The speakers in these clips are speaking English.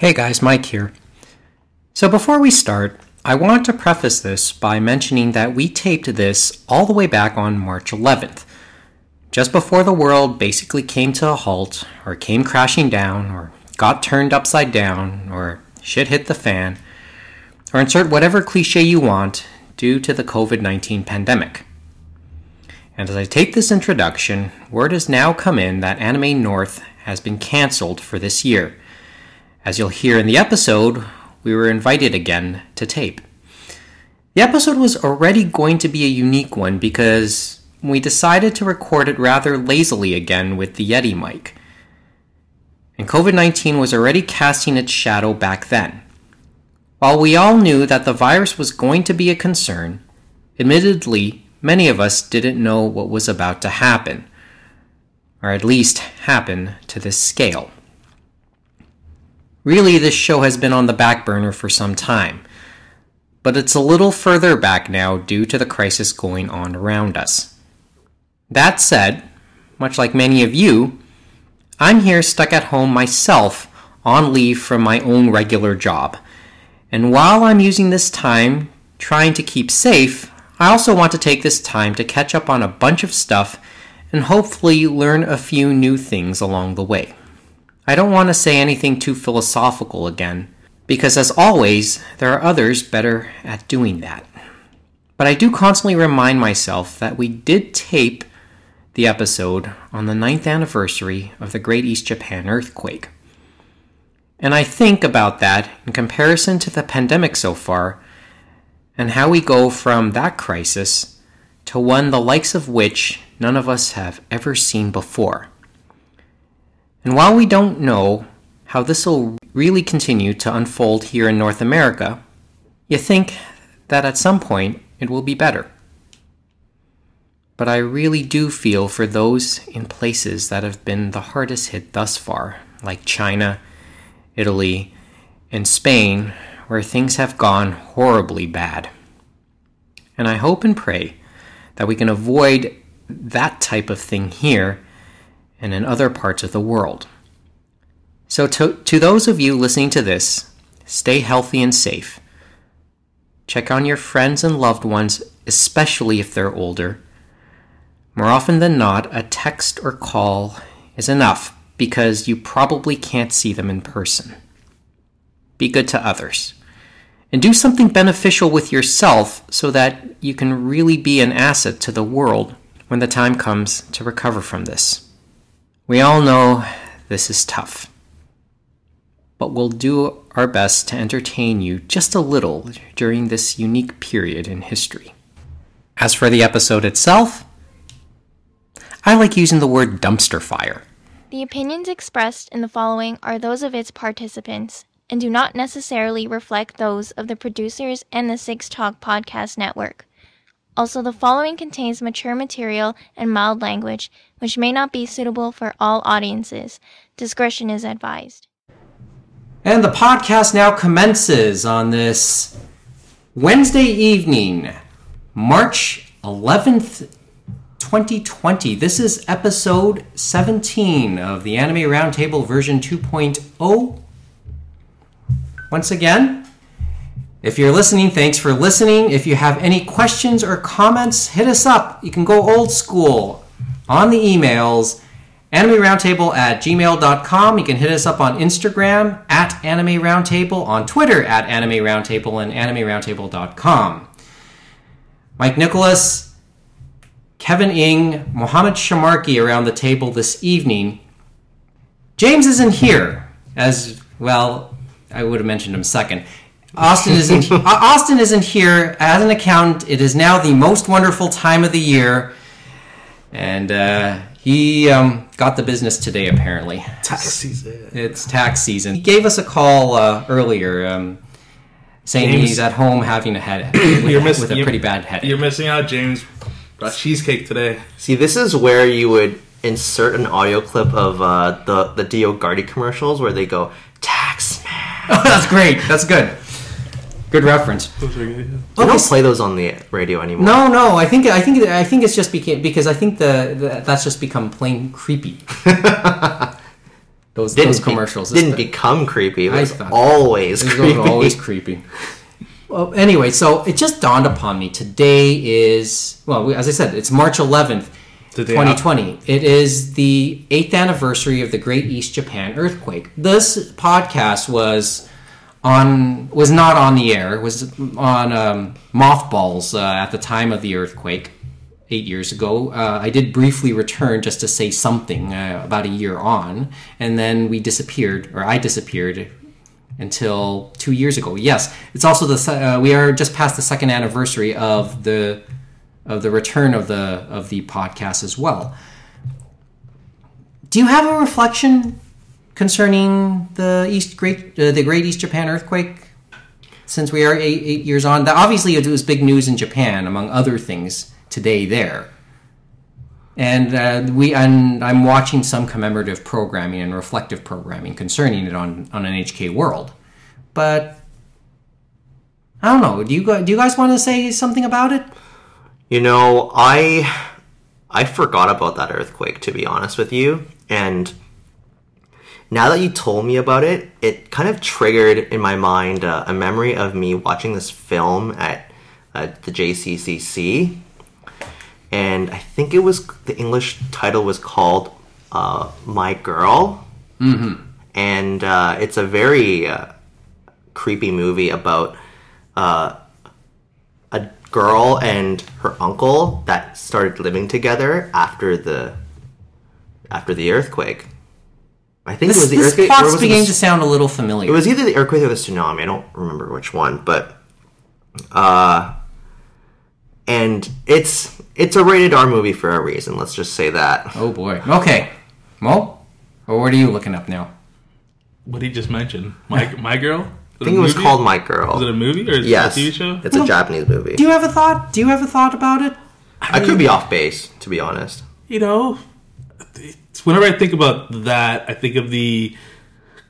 Hey guys, Mike here. So before we start, I want to preface this by mentioning that we taped this all the way back on March 11th, just before the world basically came to a halt, or came crashing down, or got turned upside down, or shit hit the fan, or insert whatever cliche you want due to the COVID-19 pandemic. And as I tape this introduction, word has now come in that Anime North has been cancelled for this year. As you'll hear in the episode, we were invited again to tape. The episode was already going to be a unique one because we decided to record it rather lazily again with the Yeti mic. And COVID-19 was already casting its shadow back then. While we all knew that the virus was going to be a concern, admittedly, many of us didn't know what was about to happen, or at least happen to this scale. Really, this show has been on the back burner for some time, but it's a little further back now due to the crisis going on around us. That said, much like many of you, I'm here stuck at home myself on leave from my own regular job. And while I'm using this time trying to keep safe, I also want to take this time to catch up on a bunch of stuff and hopefully learn a few new things along the way. I don't want to say anything too philosophical again, because as always, there are others better at doing that. But I do constantly remind myself that we did tape the episode on the 9th anniversary of the Great East Japan earthquake. And I think about that in comparison to the pandemic so far, and how we go from that crisis to one the likes of which none of us have ever seen before. And while we don't know how this will really continue to unfold here in North America, you think that at some point it will be better. But I really do feel for those in places that have been the hardest hit thus far, like China, Italy, and Spain, where things have gone horribly bad. And I hope and pray that we can avoid that type of thing here and in other parts of the world. So to those of you listening to this, stay healthy and safe. Check on your friends and loved ones, especially if they're older. More often than not, a text or call is enough because you probably can't see them in person. Be good to others. And do something beneficial with yourself so that you can really be an asset to the world when the time comes to recover from this. We all know this is tough, but we'll do our best to entertain you just a little during this unique period in history. As for the episode itself, I like using the word dumpster fire. The opinions expressed in the following are those of its participants and do not necessarily reflect those of the producers and the Six Talk Podcast Network. Also, the following contains mature material and mild language, which may not be suitable for all audiences. Discretion is advised. And the podcast now commences on this Wednesday evening, March 11th, 2020. This is episode 17 of the Anime Roundtable version 2.0. Once again, if you're listening, thanks for listening. If you have any questions or comments, hit us up. You can go old school on the emails, animeroundtable@gmail.com. You can hit us up on Instagram, @animeroundtable, on Twitter, @animeroundtable, and animeroundtable.com. Mike Nicholas, Kevin Ng, Mohammed Shamarki around the table this evening. James isn't here, as well, I would have mentioned him second. Austin isn't here. As an accountant, it is now the most wonderful time of the year, and he got the business today. Apparently, tax season. It's tax season. He gave us a call earlier, saying James, he's at home having a headache with a pretty bad headache. You're missing out, James. Got cheesecake today. See, this is where you would insert an audio clip of the Dio Guardi commercials where they go tax man. Oh, that's great. That's good. Good reference. They don't play those on the radio anymore. No. I think it's just because I think that's just become plain creepy. those commercials didn't become creepy. It was always creepy. Well, anyway, so it just dawned upon me. Today is, well, as I said, it's March 11th, 2020. It is the 8th anniversary of the Great East Japan earthquake. This podcast was not on the air. It was on mothballs at the time of the earthquake 8 years ago. I did briefly return just to say something about a year on, and then I disappeared until 2 years ago. Yes, it's also we are just past the second anniversary of the return of the podcast as well. Do you have a reflection concerning the Great East Japan earthquake? Since we are eight years on, obviously it was big news in Japan, among other things, today there. And I'm watching some commemorative programming and reflective programming concerning it on NHK World. But I don't know. Do you guys want to say something about it? You know, I forgot about that earthquake, to be honest with you. And now that you told me about it, it kind of triggered in my mind a memory of me watching this film at the JCCC. And I think it was, the English title was called My Girl. Mm-hmm. And it's a very creepy movie about a girl and her uncle that started living together after the earthquake. I think it was the earthquake. This plot's beginning to sound a little familiar. It was either the earthquake or the tsunami. I don't remember which one, but and it's a rated R movie for a reason. Let's just say that. Oh boy. Okay. Well, what are you looking up now? What did he just mention? My Girl? I think it was called My Girl. Is it a movie or is it a TV show? It's a Japanese movie. Do you have a thought? About it? I could be off base, to be honest. You know, whenever I think about that, I think of the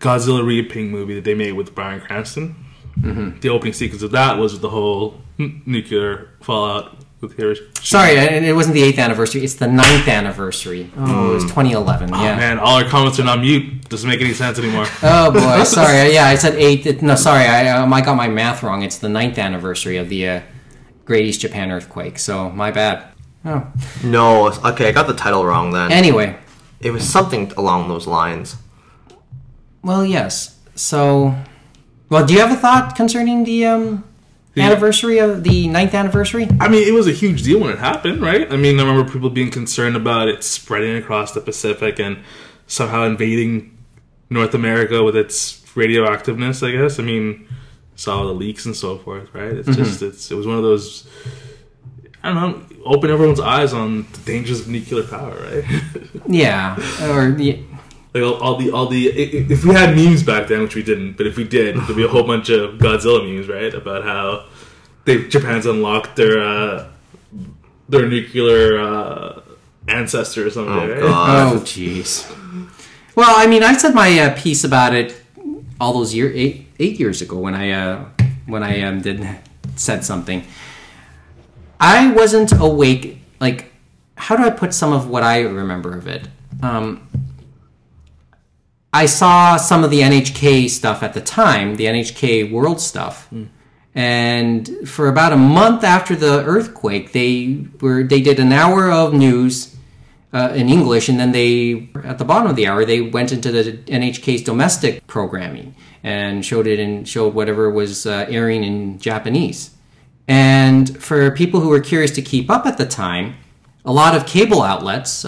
Godzilla reappearing movie that they made with Bryan Cranston. Mm-hmm. The opening sequence of that was the whole nuclear fallout with Hiroshima. Sorry, it wasn't the 8th anniversary. It's the 9th anniversary. Oh, It was 2011. Oh, yeah. Man, all our comments are on mute. Doesn't make any sense anymore. Oh, boy. Sorry. Yeah, I said 8th. No, sorry. I got my math wrong. It's the 9th anniversary of the Great East Japan earthquake. So, my bad. Oh. No. Okay, I got the title wrong then. Anyway. It was something along those lines. Well, yes. So... Well, do you have a thought concerning the anniversary of the 9th anniversary? I mean, it was a huge deal when it happened, right? I mean, I remember people being concerned about it spreading across the Pacific and somehow invading North America with its radioactiveness, I guess. I mean, saw the leaks and so forth, right? It's just, it was one of those, I don't know, open everyone's eyes on the dangers of nuclear power, right? Yeah, or... Yeah. Like all the if we had memes back then, which we didn't, but if we did, there'd be a whole bunch of Godzilla memes, right? About how Japan's unlocked their nuclear ancestor or something. Oh, right? God. Oh, jeez. Well, I mean, I said my piece about it all those eight years ago when I said something. I wasn't awake. Like, how do I put some of what I remember of it? I saw some of the NHK stuff at the time, the NHK World stuff. Mm. And for about a month after the earthquake, they did an hour of news in English, and then at the bottom of the hour, they went into the NHK's domestic programming and showed whatever was airing in Japanese. And for people who were curious to keep up at the time, a lot of cable outlets,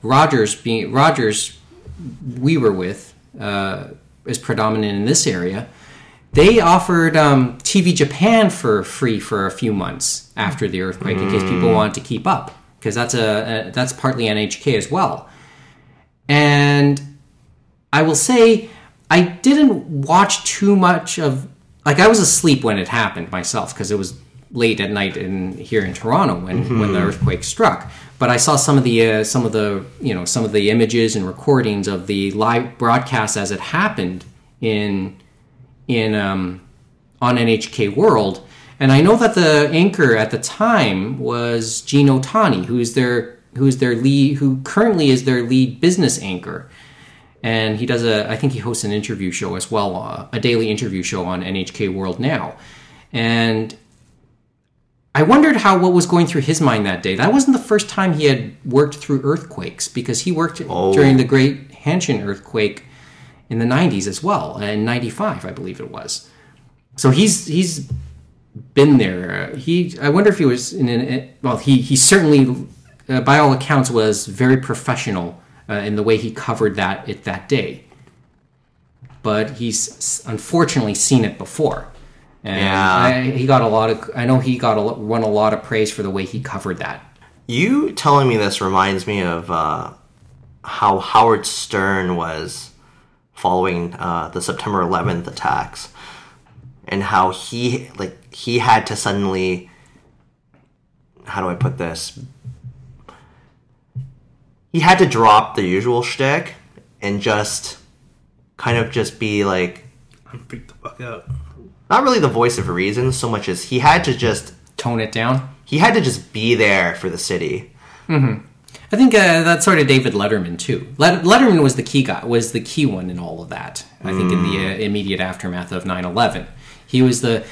Rogers we were with is predominant in this area. They offered TV Japan for free for a few months after the earthquake in case people wanted to keep up, because that's partly NHK as well. And I will say I didn't watch too much of, like, I was asleep when it happened myself because it was late at night here in Toronto when the earthquake struck. But I saw some of the images and recordings of the live broadcast as it happened in on NHK World, and I know that the anchor at the time was Gene Otani, who currently is their lead business anchor, And he does I think he hosts an interview show as well, a daily interview show on NHK World Now. And I wondered what was going through his mind that day. That wasn't the first time he had worked through earthquakes, because he worked during the Great Hanshin earthquake in the 90s as well, in 95, I believe it was. So he's been there. I wonder if he was he certainly, by all accounts, was very professional in the way he covered it that day. But he's unfortunately seen it before. And he won a lot of praise for the way he covered that. You telling me this reminds me of how Howard Stern was following the September 11th attacks, and how he had to suddenly, how do I put this? He had to drop the usual shtick and just kind of just be like, I'm freaked the fuck out. Not really the voice of reason so much as he had to just tone it down. He had to just be there for the city. Mm-hmm. I think that's sort of David Letterman too. Letterman was the key guy, was the key one in all of that. I think in the immediate aftermath of 9/11, he was He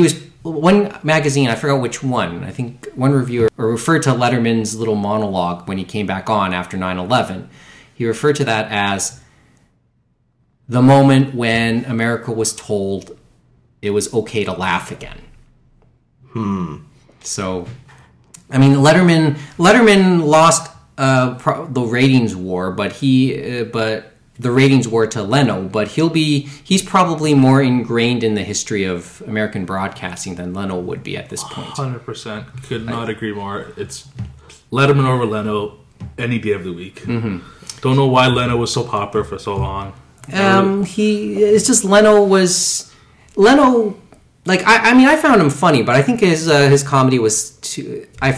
was one magazine. I forgot which one. I think one reviewer referred to Letterman's little monologue when he came back on after 9/11. He referred to that as the moment when America was told it was okay to laugh again. So, I mean, Letterman lost the ratings war, but the ratings war to Leno. But he's probably more ingrained in the history of American broadcasting than Leno would be at this point. 100%, could not agree more. It's Letterman over Leno any day of the week. Mm-hmm. Don't know why Leno was so popular for so long. It's just Leno. Like, I found him funny, but I think his comedy was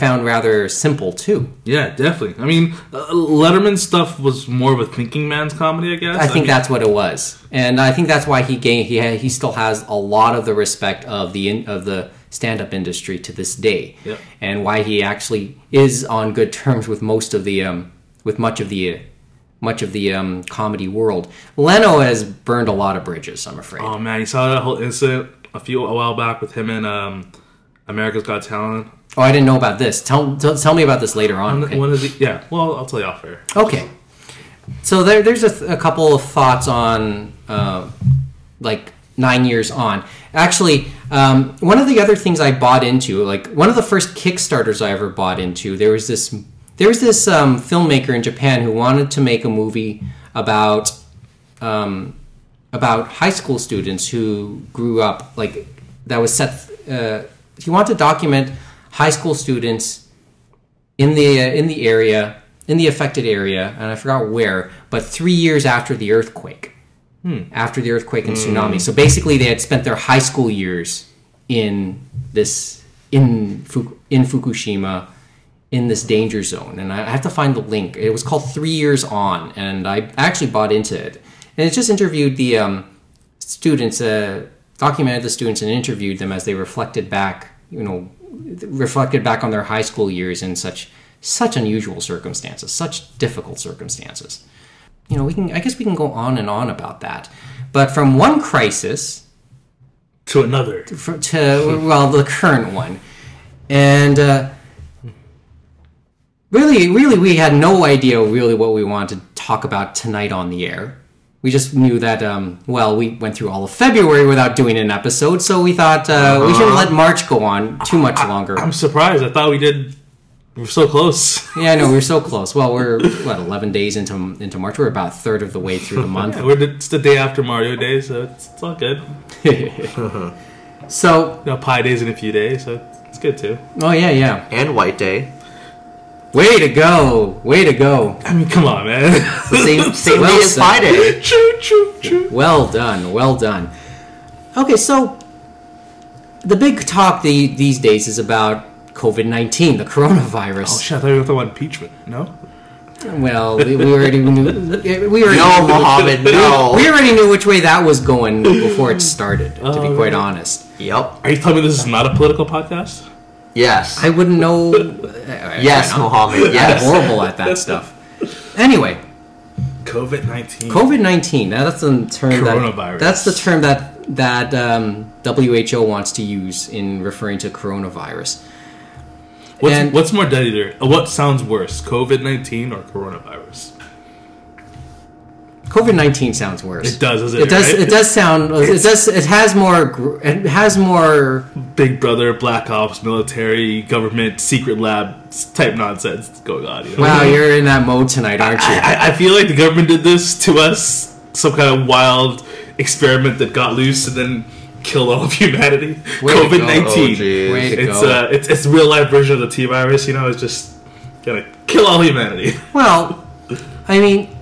rather simple too. Yeah, definitely. I mean, Letterman's stuff was more of a thinking man's comedy, I guess. I think that's what it was, and I think that's why he still has a lot of the respect of the stand up industry to this day, yep. And why he actually is on good terms with much of the comedy world. Leno has burned a lot of bridges, I'm afraid. Oh man, you saw that whole incident a while back with him and America's Got Talent. Oh, I didn't know about this. Tell me about this later on. Okay. I'll tell you off air. Okay. So there's a couple of thoughts on 9 years on. Actually, one of the other things I bought into, like one of the first Kickstarters I ever bought into, there was this filmmaker in Japan who wanted to make a movie about high school students who grew up, like that was set. He wanted to document high school students in the affected area, and I forgot where, but 3 years after the earthquake, and tsunami. So basically, they had spent their high school years in Fukushima. In this danger zone, and I have to find the link. It was called 3 Years On, and I actually bought into it. And it just interviewed the students, documented the students, and interviewed them as they reflected back on their high school years in such unusual circumstances, such difficult circumstances. You know, I guess we can go on and on about that, but from one crisis to another, the current one, and. Really, we had no idea really what we wanted to talk about tonight on the air. We just knew that, we went through all of February without doing an episode, so we thought we shouldn't let March go on too much longer. I'm surprised. I thought we did. We're so close. Yeah, I know. We're so close. Well, we're, 11 days into March? We're about a third of the way through the month. It's the day after Mario Day, so it's all good. So... Pie Day's in a few days, so it's good, too. Oh, yeah. And White Day. Way to go. I mean, come on, man. Same day as Friday. Choo. Well done. Okay, so the big talk these days is about COVID-19, the coronavirus. Oh, shit, I thought you were talking about impeachment, no? Well, we already knew which way that was going before it started, to be quite honest. Yep. Are you telling me this is not a political podcast? Yes. I wouldn't know. Yes, Mohammed. Yes. I'm horrible at that stuff. Anyway, COVID-19. COVID-19. Now that's the term. Coronavirus. That's the term that WHO wants to use in referring to coronavirus. What's more deadly? What sounds worse, COVID-19 or coronavirus? COVID-19 sounds worse. It does, doesn't it? It does. Right? It does sound. It does. It has more. It has more. Big Brother, Black Ops, military, government, secret lab type nonsense going on. You know? Wow, you're in that mode tonight, aren't you? I feel like the government did this to us. Some kind of wild experiment that got loose and then killed all of humanity. COVID-19. It's a real life version of the T virus. You know, it's just gonna kill all humanity. Well, I mean.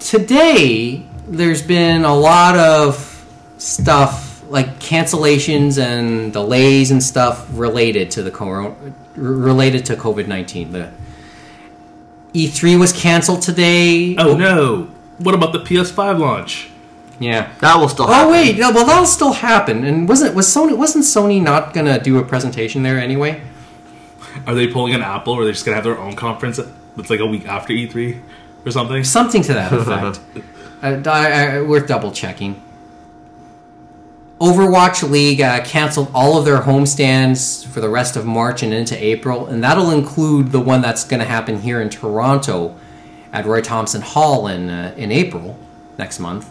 Today, there's been a lot of stuff like cancellations and delays and stuff related to COVID-19. The E3 was canceled today. Oh no! What about the PS5 launch? Yeah, that will still happen. Oh wait, no, well that'll still happen. And wasn't Sony not gonna do a presentation there anyway? Are they pulling an Apple, or are they just gonna have their own conference that's like a week after E3? Or something? Something to that effect. Worth double checking. Overwatch League canceled all of their homestands for the rest of March and into April, and that'll include the one that's going to happen here in Toronto at Roy Thompson Hall in April next month.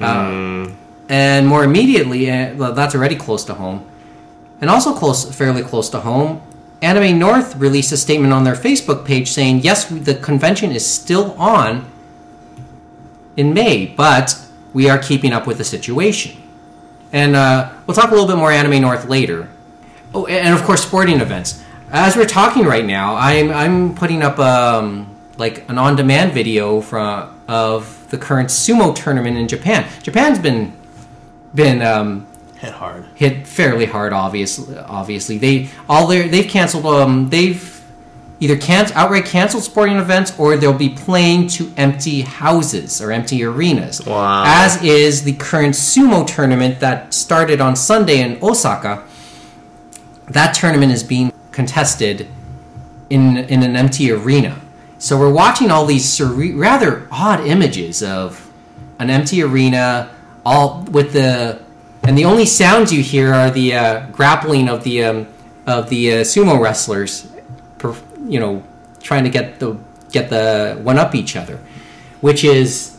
And more immediately, well, that's already close to home, and also fairly close to home. Anime North released a statement on their Facebook page saying, yes, the convention is still on in May, but we are keeping up with the situation. And we'll talk a little bit more Anime North later. Oh, and of course, sporting events. As we're talking right now, I'm putting up like an on-demand video of the current sumo tournament in Japan. Japan's been hit hard. Hit fairly hard, obviously. They've canceled. They've either outright canceled sporting events, or they'll be playing to empty houses or empty arenas. Wow. As is the current sumo tournament that started on Sunday in Osaka. That tournament is being contested in an empty arena. So we're watching all these rather odd images of an empty arena, all with the. And the only sounds you hear are the grappling of the sumo wrestlers, you know, trying to get the one up each other, which is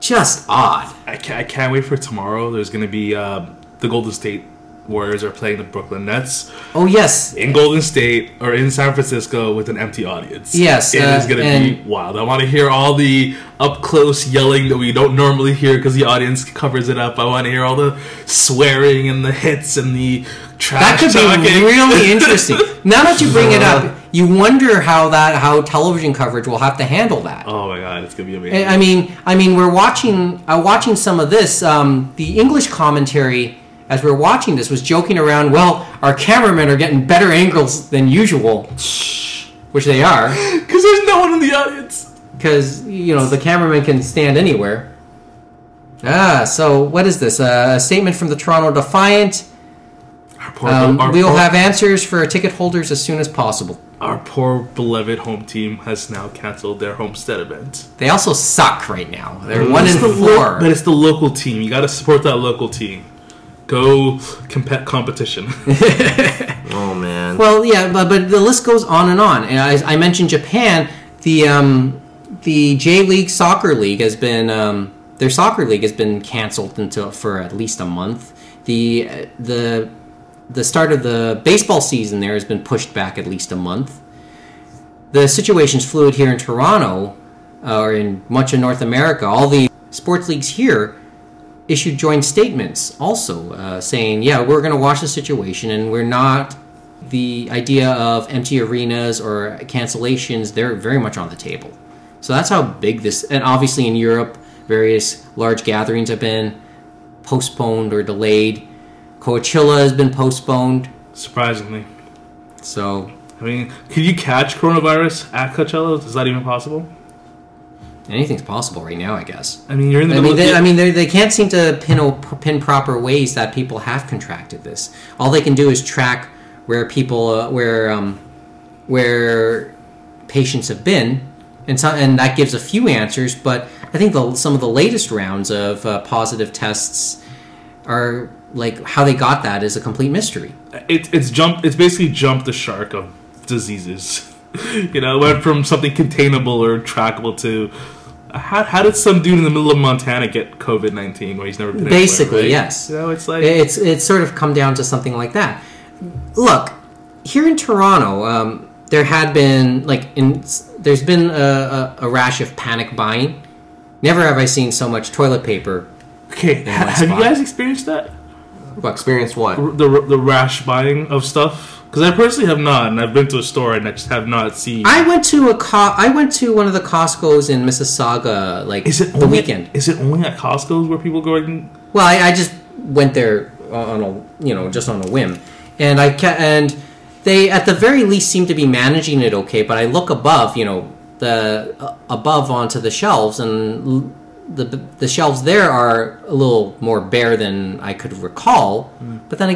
just odd. I can't wait for tomorrow. There's going to be the Golden State Warriors are playing the Brooklyn Nets. Oh yes, in Golden State or in San Francisco with an empty audience. Yes, it is going to be wild. I want to hear all the up close yelling that we don't normally hear because the audience covers it up. I want to hear all the swearing and the hits and the trash talking. That could be really interesting. Now that you bring it up, you wonder how television coverage will have to handle that. Oh my God, it's going to be amazing. I mean, we're watching some of this. The English commentary. As we were watching this, was joking around, well, our cameramen are getting better angles than usual. Which they are. Because there's no one in the audience. Because, you know, the cameraman can stand anywhere. So what is this? A statement from the Toronto Defiant. We'll have answers for ticket holders as soon as possible. Our poor beloved home team has now canceled their homestead event. They also suck right now. They're 1-4. But it's the local team. You got to support that local team. Go competition. Oh, man. Well, yeah, but the list goes on and on. And as I mentioned Japan, the J-League Soccer League has been... their soccer league has been canceled for at least a month. The start of the baseball season there has been pushed back at least a month. The situation's fluid here in Toronto, or in much of North America. All the sports leagues here... issued joint statements also saying, yeah, we're going to watch the situation and we're not the idea of empty arenas or cancellations. They're very much on the table. So that's how big this, and obviously in Europe, various large gatherings have been postponed or delayed. Coachella has been postponed. Surprisingly. So. I mean, could you catch coronavirus at Coachella? Is that even possible? Anything's possible right now, I guess. I mean, you're in the middle. They can't seem to pin proper ways that people have contracted this. All they can do is track where patients have been, And that gives a few answers, but I think some of the latest rounds of positive tests are, like, how they got that is a complete mystery. It's basically jumped the shark of diseases. You know, went from something containable or trackable to how did some dude in the middle of Montana get COVID-19 where he's never been? Basically, anywhere, right? Yes. You know, it's like it's sort of come down to something like that. Look, here in Toronto, there had been there's been a rash of panic buying. Never have I seen so much toilet paper. Okay, have you guys experienced that? Experienced what? The rash buying of stuff. Because I personally have not, and I've been to a store and I just have not seen. I went to one of the Costco's in Mississauga, like, the weekend. Is it only at Costco's where people go? Well, I just went there on a just on a whim, and they at the very least seem to be managing it okay. But I look above, above onto the shelves, and the shelves there are a little more bare than I could recall. Mm. But then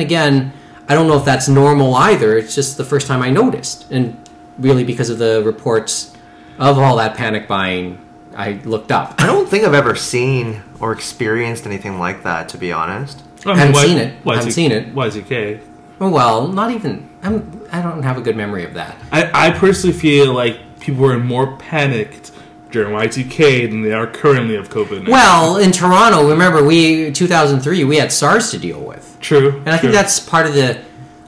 again, I don't know if that's normal either. It's just the first time I noticed, and really because of the reports of all that panic buying, I looked up. I don't think I've ever seen or experienced anything like that, to be honest. I haven't seen it. I haven't seen it. YZK. Well, not even. I don't have a good memory of that. I personally feel like people were more panicked during Y2K than they are currently of COVID-19. Well, in Toronto, remember, 2003, we had SARS to deal with. True. And I think that's part of the...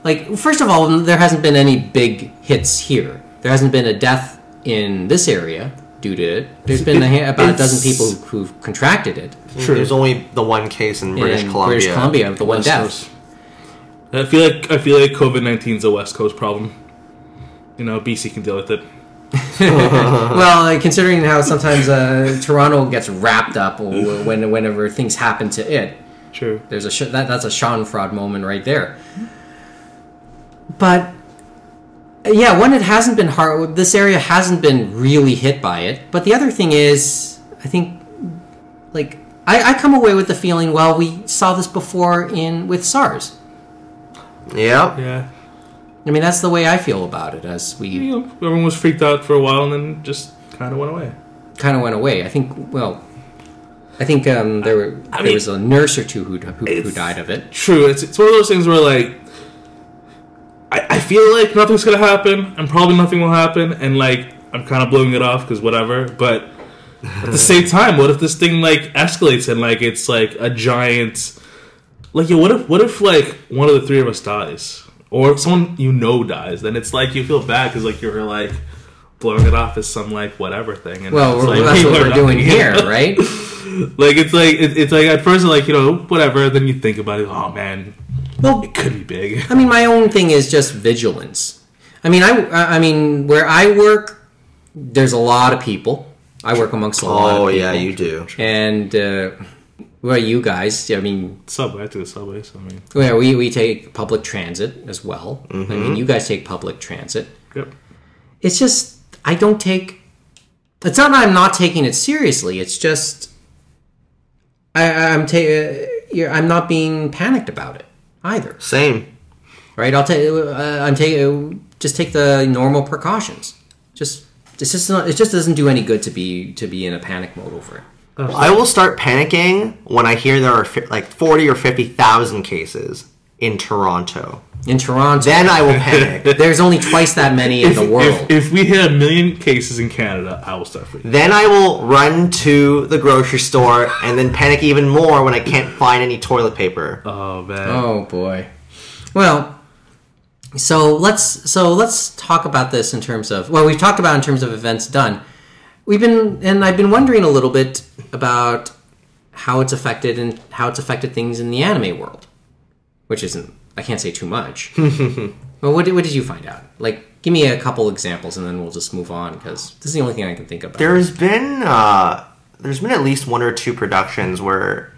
Like, first of all, there hasn't been any big hits here. There hasn't been a death in this area due to it. There's been about a dozen people who've contracted it. True. There's only the one case in British Columbia, the one death. I feel like COVID-19 is a West Coast problem. You know, BC can deal with it. Well, considering how sometimes Toronto gets wrapped up whenever things happen to it. True. There's that's a Schadenfreude moment right there. But yeah, when it hasn't been hard, this area hasn't been really hit by it. But the other thing is, I think, like, I come away with the feeling, well, we saw this before with SARS. Yeah. Yeah. I mean, that's the way I feel about it. Everyone was freaked out for a while and then just kind of went away. I think. Well, I think there was a nurse or two who died of it. True. It's one of those things where, like, I feel like nothing's gonna happen, and probably nothing will happen, and, like, I'm kind of blowing it off because whatever. But at the same time, what if this thing, like, escalates and, like, it's like a giant, like, what if like one of the three of us dies? Or if someone dies, then it's like you feel bad because, like, you're, like, blowing it off as some, like, whatever thing. And well, that's what we're doing here, right? Like, it's like at first, like, whatever. Then you think about it. Oh man, well, it could be big. I mean, my own thing is just vigilance. I mean, I mean, where I work, there's a lot of people. I work amongst a lot of people. Oh yeah, you do. And. Well, you guys, I mean... Subway, I took the subway, so I mean... Yeah, we take public transit as well. Mm-hmm. I mean, you guys take public transit. Yep. It's just, I don't take... It's not that I'm not taking it seriously, it's just... I'm not being panicked about it, either. Same. Right, just take the normal precautions. It just doesn't do any good to be in a panic mode over it. I will start panicking when I hear there are, like, 40 or 50,000 cases in Toronto. Then I will panic. There's only twice that many in the world. If we hit 1 million cases in Canada, I will start freaking. Then I will run to the grocery store and then panic even more when I can't find any toilet paper. Oh, man. Oh, boy. Well, so let's talk about this in terms of... Well, we've talked about in terms of events done. I've been wondering a little bit about how it's affected things in the anime world, which isn't, I can't say too much. Well, what did you find out? Like, give me a couple examples, and then we'll just move on because this is the only thing I can think about. There's been at least one or two productions where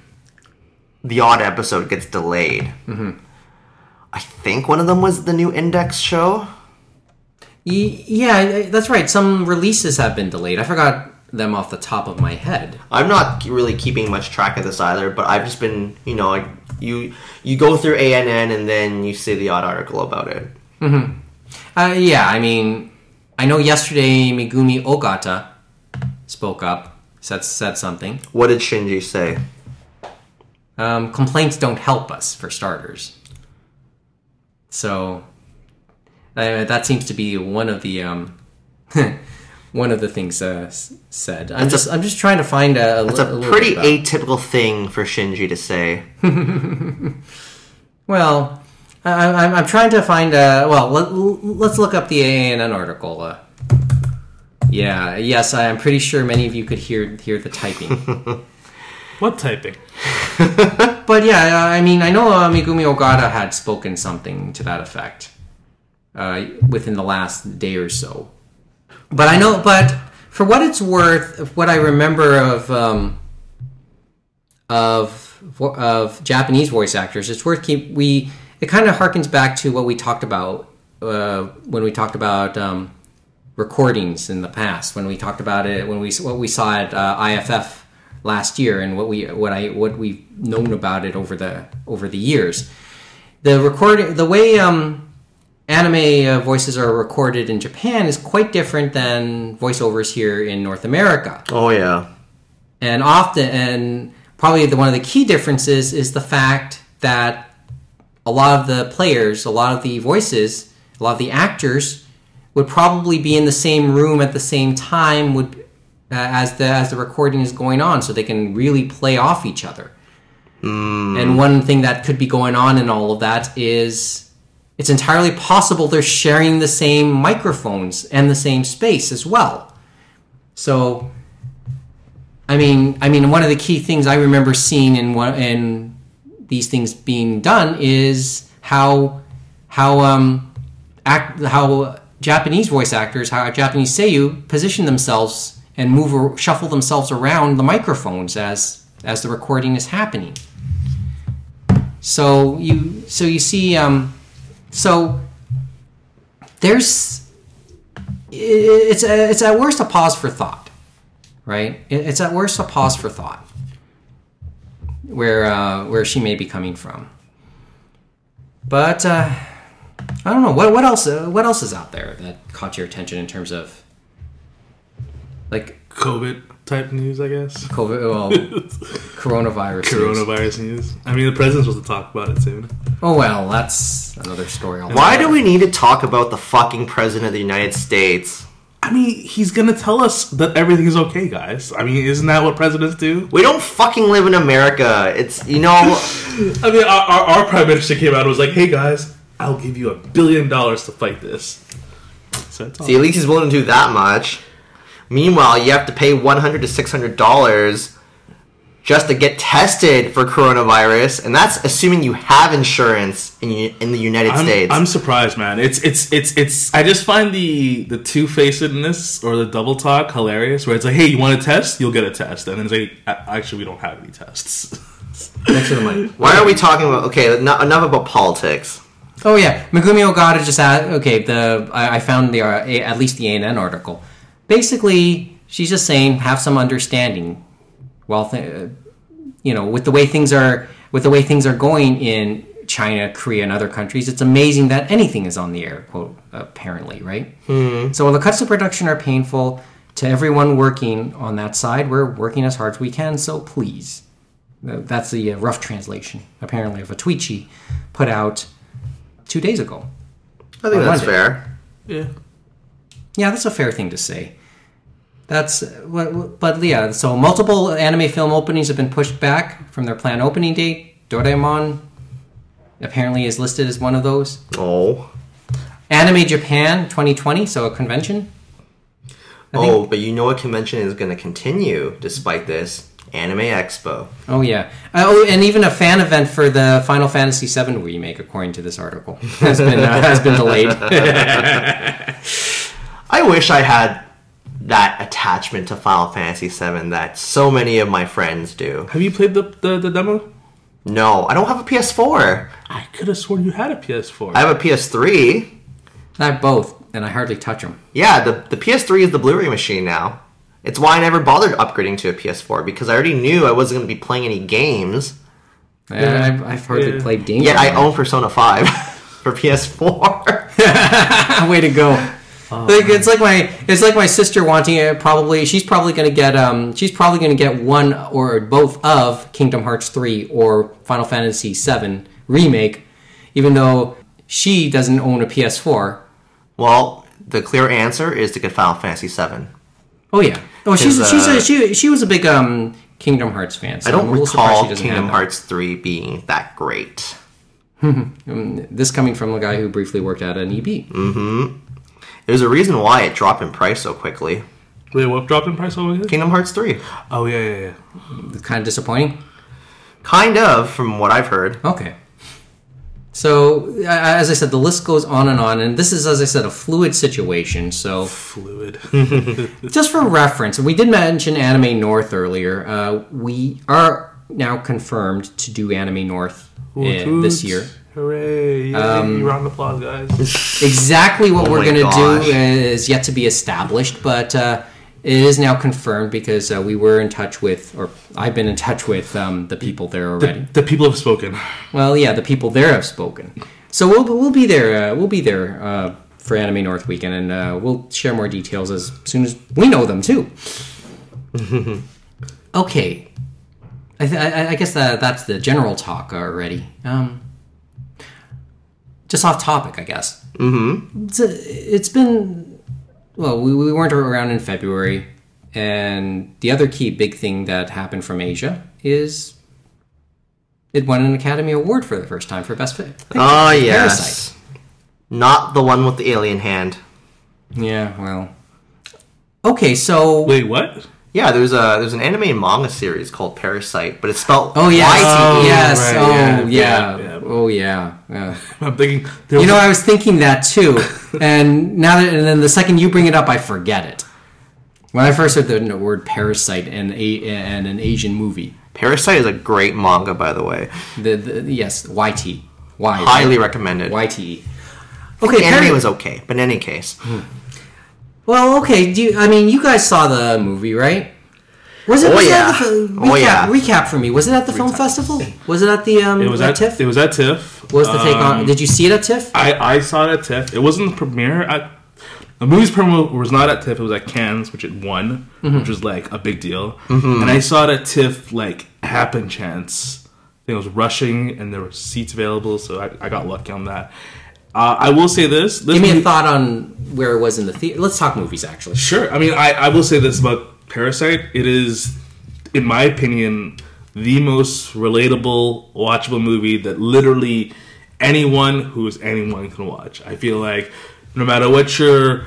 the odd episode gets delayed. Mm-hmm. I think one of them was the new Index show. Yeah, that's right. Some releases have been delayed. I forgot them off the top of my head. I'm not really keeping much track of this either, but I've just been, like, you go through ANN and then you see the odd article about it. Mm-hmm. Yeah, I mean, I know yesterday Megumi Ogata spoke up, said something. What did Shinji say? Complaints don't help us, for starters. So that seems to be one of the one of the things said. I'm just trying to find a. That's a pretty atypical thing for Shinji to say. Well, I'm trying to find a. Well, let's look up the ANN article. Yeah. Yes, I'm pretty sure many of you could hear the typing. What typing? But yeah, I mean, I know Megumi Ogata had spoken something to that effect within the last day or so. But I know, but for what it's worth, what I remember of Japanese voice actors, it's worth it kind of harkens back to what we talked about when we talked about recordings in the past, when we talked about it, when we saw at IFF. Last year, and what we've known about it over the years, the way anime voices are recorded in Japan is quite different than voiceovers here in North America. Oh yeah, and probably one of the key differences is the fact that a lot of the players, a lot of the voices, a lot of the actors would probably be in the same room at the same time as the recording is going on, so they can really play off each other. Mm. And one thing that could be going on in all of that is it's entirely possible they're sharing the same microphones and the same space as well. So, I mean, one of the key things I remember seeing in these things being done is how Japanese voice actors, how Japanese seiyuu position themselves and shuffle themselves around the microphones as the recording is happening. So you see, so there's it's at worst a pause for thought, right? It's at worst a pause for thought, where she may be coming from. But I don't know what else is out there that caught your attention in terms of. Like COVID type news, I guess. COVID, well, coronavirus news. I mean, the president's supposed to talk about it soon. Oh well, that's another story. Why do we need to talk about the fucking president of the United States? I mean, he's gonna tell us that everything's okay, guys. I mean, isn't that what presidents do? We don't fucking live in America. It's, you know. I mean, our prime minister came out and was like, "Hey guys, I'll give you $1 billion to fight this." So it's see, at least he's willing to do that much. Meanwhile, you have to pay $100 to $600 just to get tested for coronavirus, and that's assuming you have insurance in the United States. I'm surprised, man. It's. I just find the two-facedness or the double talk hilarious, where it's like, "Hey, you want a test? You'll get a test," and then it's like, "Actually, we don't have any tests." Next to the mic. Why are we talking about? Okay, enough about politics. Oh yeah, Megumi Ogata just asked. Okay, I found at least the ANN article. Basically, she's just saying have some understanding, with the way things are going in China, Korea, and other countries. It's amazing that anything is on the air, quote, apparently, right? Mm-hmm. So while the cuts to production are painful to everyone working on that side, we're working as hard as we can. So please, that's the rough translation apparently of a tweet she put out 2 days ago. I think that's fair. Yeah. Yeah, that's a fair thing to say. But yeah, so multiple anime film openings have been pushed back from their planned opening date. Doraemon apparently is listed as one of those. Oh. Anime Japan 2020, so a convention. But you know a convention is going to continue despite this. Anime Expo. Oh, yeah. And even a fan event for the Final Fantasy VII remake, according to this article, has been delayed. I wish I had that attachment to Final Fantasy VII that so many of my friends do. Have you played the demo? No, I don't have a PS4. I could have sworn you had a PS4. I have a PS3. I have both, and I hardly touch them. Yeah, the PS3 is the Blu-ray machine now. It's why I never bothered upgrading to a PS4, because I already knew I wasn't going to be playing any games. Yeah, I've hardly played games. Yeah, I own Persona 5 for PS4. Way to go. Like it's like my sister wanting it. Probably she's probably gonna get one or both of Kingdom Hearts III or Final Fantasy VII remake, even though she doesn't own a PS4. Well, the clear answer is to get Final Fantasy VII. Oh yeah. Oh, she was a big Kingdom Hearts fan. So I don't recall Kingdom Hearts III being that great. This coming from a guy who briefly worked at an EB. Mm-hmm. There's a reason why it dropped in price so quickly. Wait, what dropped in price so quickly? Kingdom Hearts 3. Oh, yeah. Kind of disappointing? Kind of, from what I've heard. Okay. So, as I said, the list goes on. And this is, as I said, a fluid situation. So fluid. Just for reference, we did mention Anime North earlier. We are now confirmed to do Anime North this year. Hooray! Round of applause, guys. Exactly what we're going to do is yet to be established, but it is now confirmed because we were in touch with, or I've been in touch with the people there already. The people have spoken. Well, yeah, the people there have spoken. So we'll be there. We'll be there for Anime North weekend, and we'll share more details as soon as we know them too. Okay, I guess that's the general talk already. Just off topic, I guess. Mm-hmm. It's been... Well, we weren't around in February. And the other key big thing that happened from Asia is it won an Academy Award for the first time for Best Picture. Oh, yes. Parasite. Not the one with the alien hand. Yeah, well... Okay, so... Wait, what? Yeah, there's an anime and manga series called Parasite, but it's spelled Yeah. I'm thinking. I was thinking that too, and then the second you bring it up, I forget it. When I first heard the word Parasite and an Asian movie, Parasite is a great manga, by the way. Yes, YT. Why? Highly recommended. YT. Okay, the anime was okay, but in any case. Well, okay. You guys saw the movie, right? Recap for me. Was it at the film festival? Was it at the? It was at TIFF. It was at TIFF. Was the take on? Did you see it at TIFF? I saw it at TIFF. It wasn't the premiere. The movie's premiere was not at TIFF. It was at Cannes, which it won, which was like a big deal. Mm-hmm. And I saw it at TIFF like happen chance. I think it was rushing, and there were seats available, so I got lucky on that. I will say this. Give me a thought on where it was in the theater. Let's talk movies, actually. Sure. I will say this about Parasite. It is, in my opinion, the most relatable, watchable movie that literally anyone can watch. I feel like no matter what your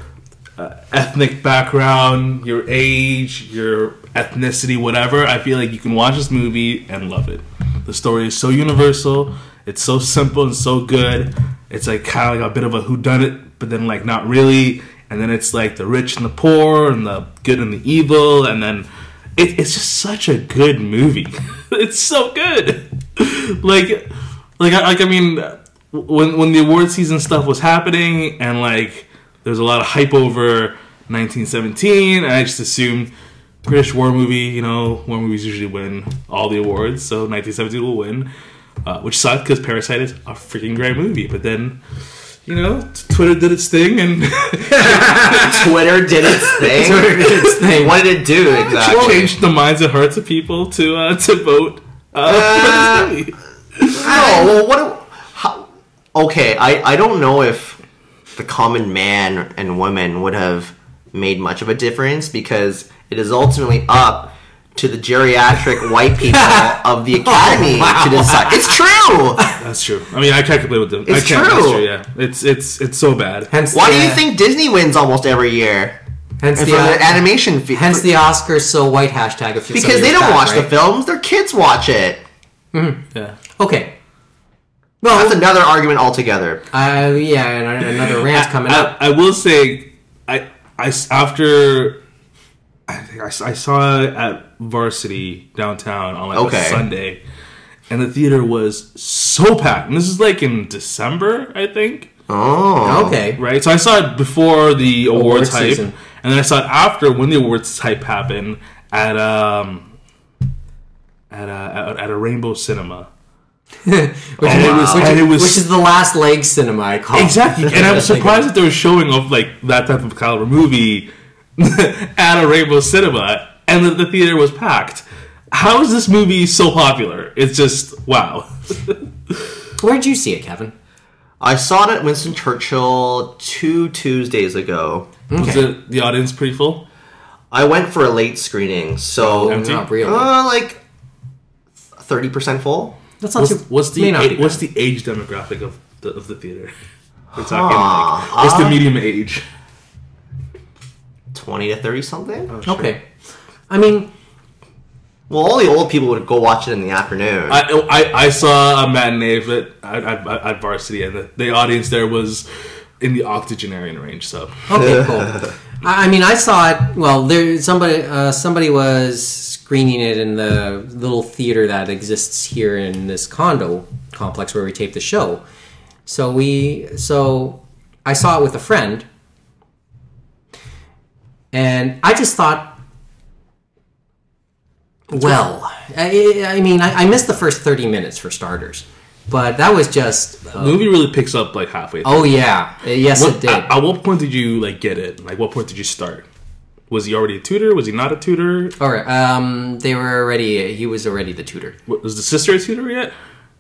ethnic background, your age, your ethnicity, whatever, I feel like you can watch this movie and love it. The story is so universal. It's so simple and so good. It's like kind of like a bit of a whodunit, but then like not really. And then it's like the rich and the poor and the good and the evil. And then it's just such a good movie. It's so good. When the award season stuff was happening and like there's a lot of hype over 1917, I just assumed British war movie. War movies usually win all the awards, so 1917 will win. Which sucked because Parasite is a freaking great movie. But then, Twitter did its thing. And Twitter did its thing. What did it do exactly? It changed the minds and hearts of people to vote for this movie. I don't know if the common man and woman would have made much of a difference because it is ultimately up to the geriatric white people of the academy to decide. It's true. That's true. I can't complain with them. It's so bad. Why do you think Disney wins almost every year? Hence the Oscars so white hashtag. Because they don't watch the films, their kids watch it. Mm-hmm. Yeah. Okay. Well, that's another argument altogether. And another rant coming up. I will say, I saw it at Varsity downtown on a Sunday, and the theater was so packed. And this is like in December, I think. Oh, okay, right. So I saw it before the awards hype, and then I saw it after when the awards hype happened at a Rainbow Cinema. Which is the last leg cinema, I call it. Exactly. And I was surprised that they were showing off like that type of caliber movie at a Rainbow Cinema, and that the theater was packed. How is this movie so popular? It's just wow. Where'd you see it, Kevin? I saw it at Winston Churchill 2 Tuesdays ago. Okay. Was it the audience pretty full? I went for a late screening, so not really. Like 30% full. That's not what's the age demographic of the theater? We're talking like what's the medium age? 20 to 30 something. Oh, sure. Okay, I mean. Well, all the old people would go watch it in the afternoon. I saw a matinee of it at Varsity, and the audience there was in the octogenarian range. So okay, cool. I mean, I saw it. Well, there somebody was screening it in the little theater that exists here in this condo complex where we tape the show. So I saw it with a friend, and I just thought. Well, I mean, I missed the first 30 minutes for starters, but that was just the movie really picks up like halfway through. Oh yeah, yes it did. At what point did you like get it? Like, what point did you start? Was he already a tutor? Was he not a tutor? All right, they were already. He was already the tutor. What, was the sister a tutor yet?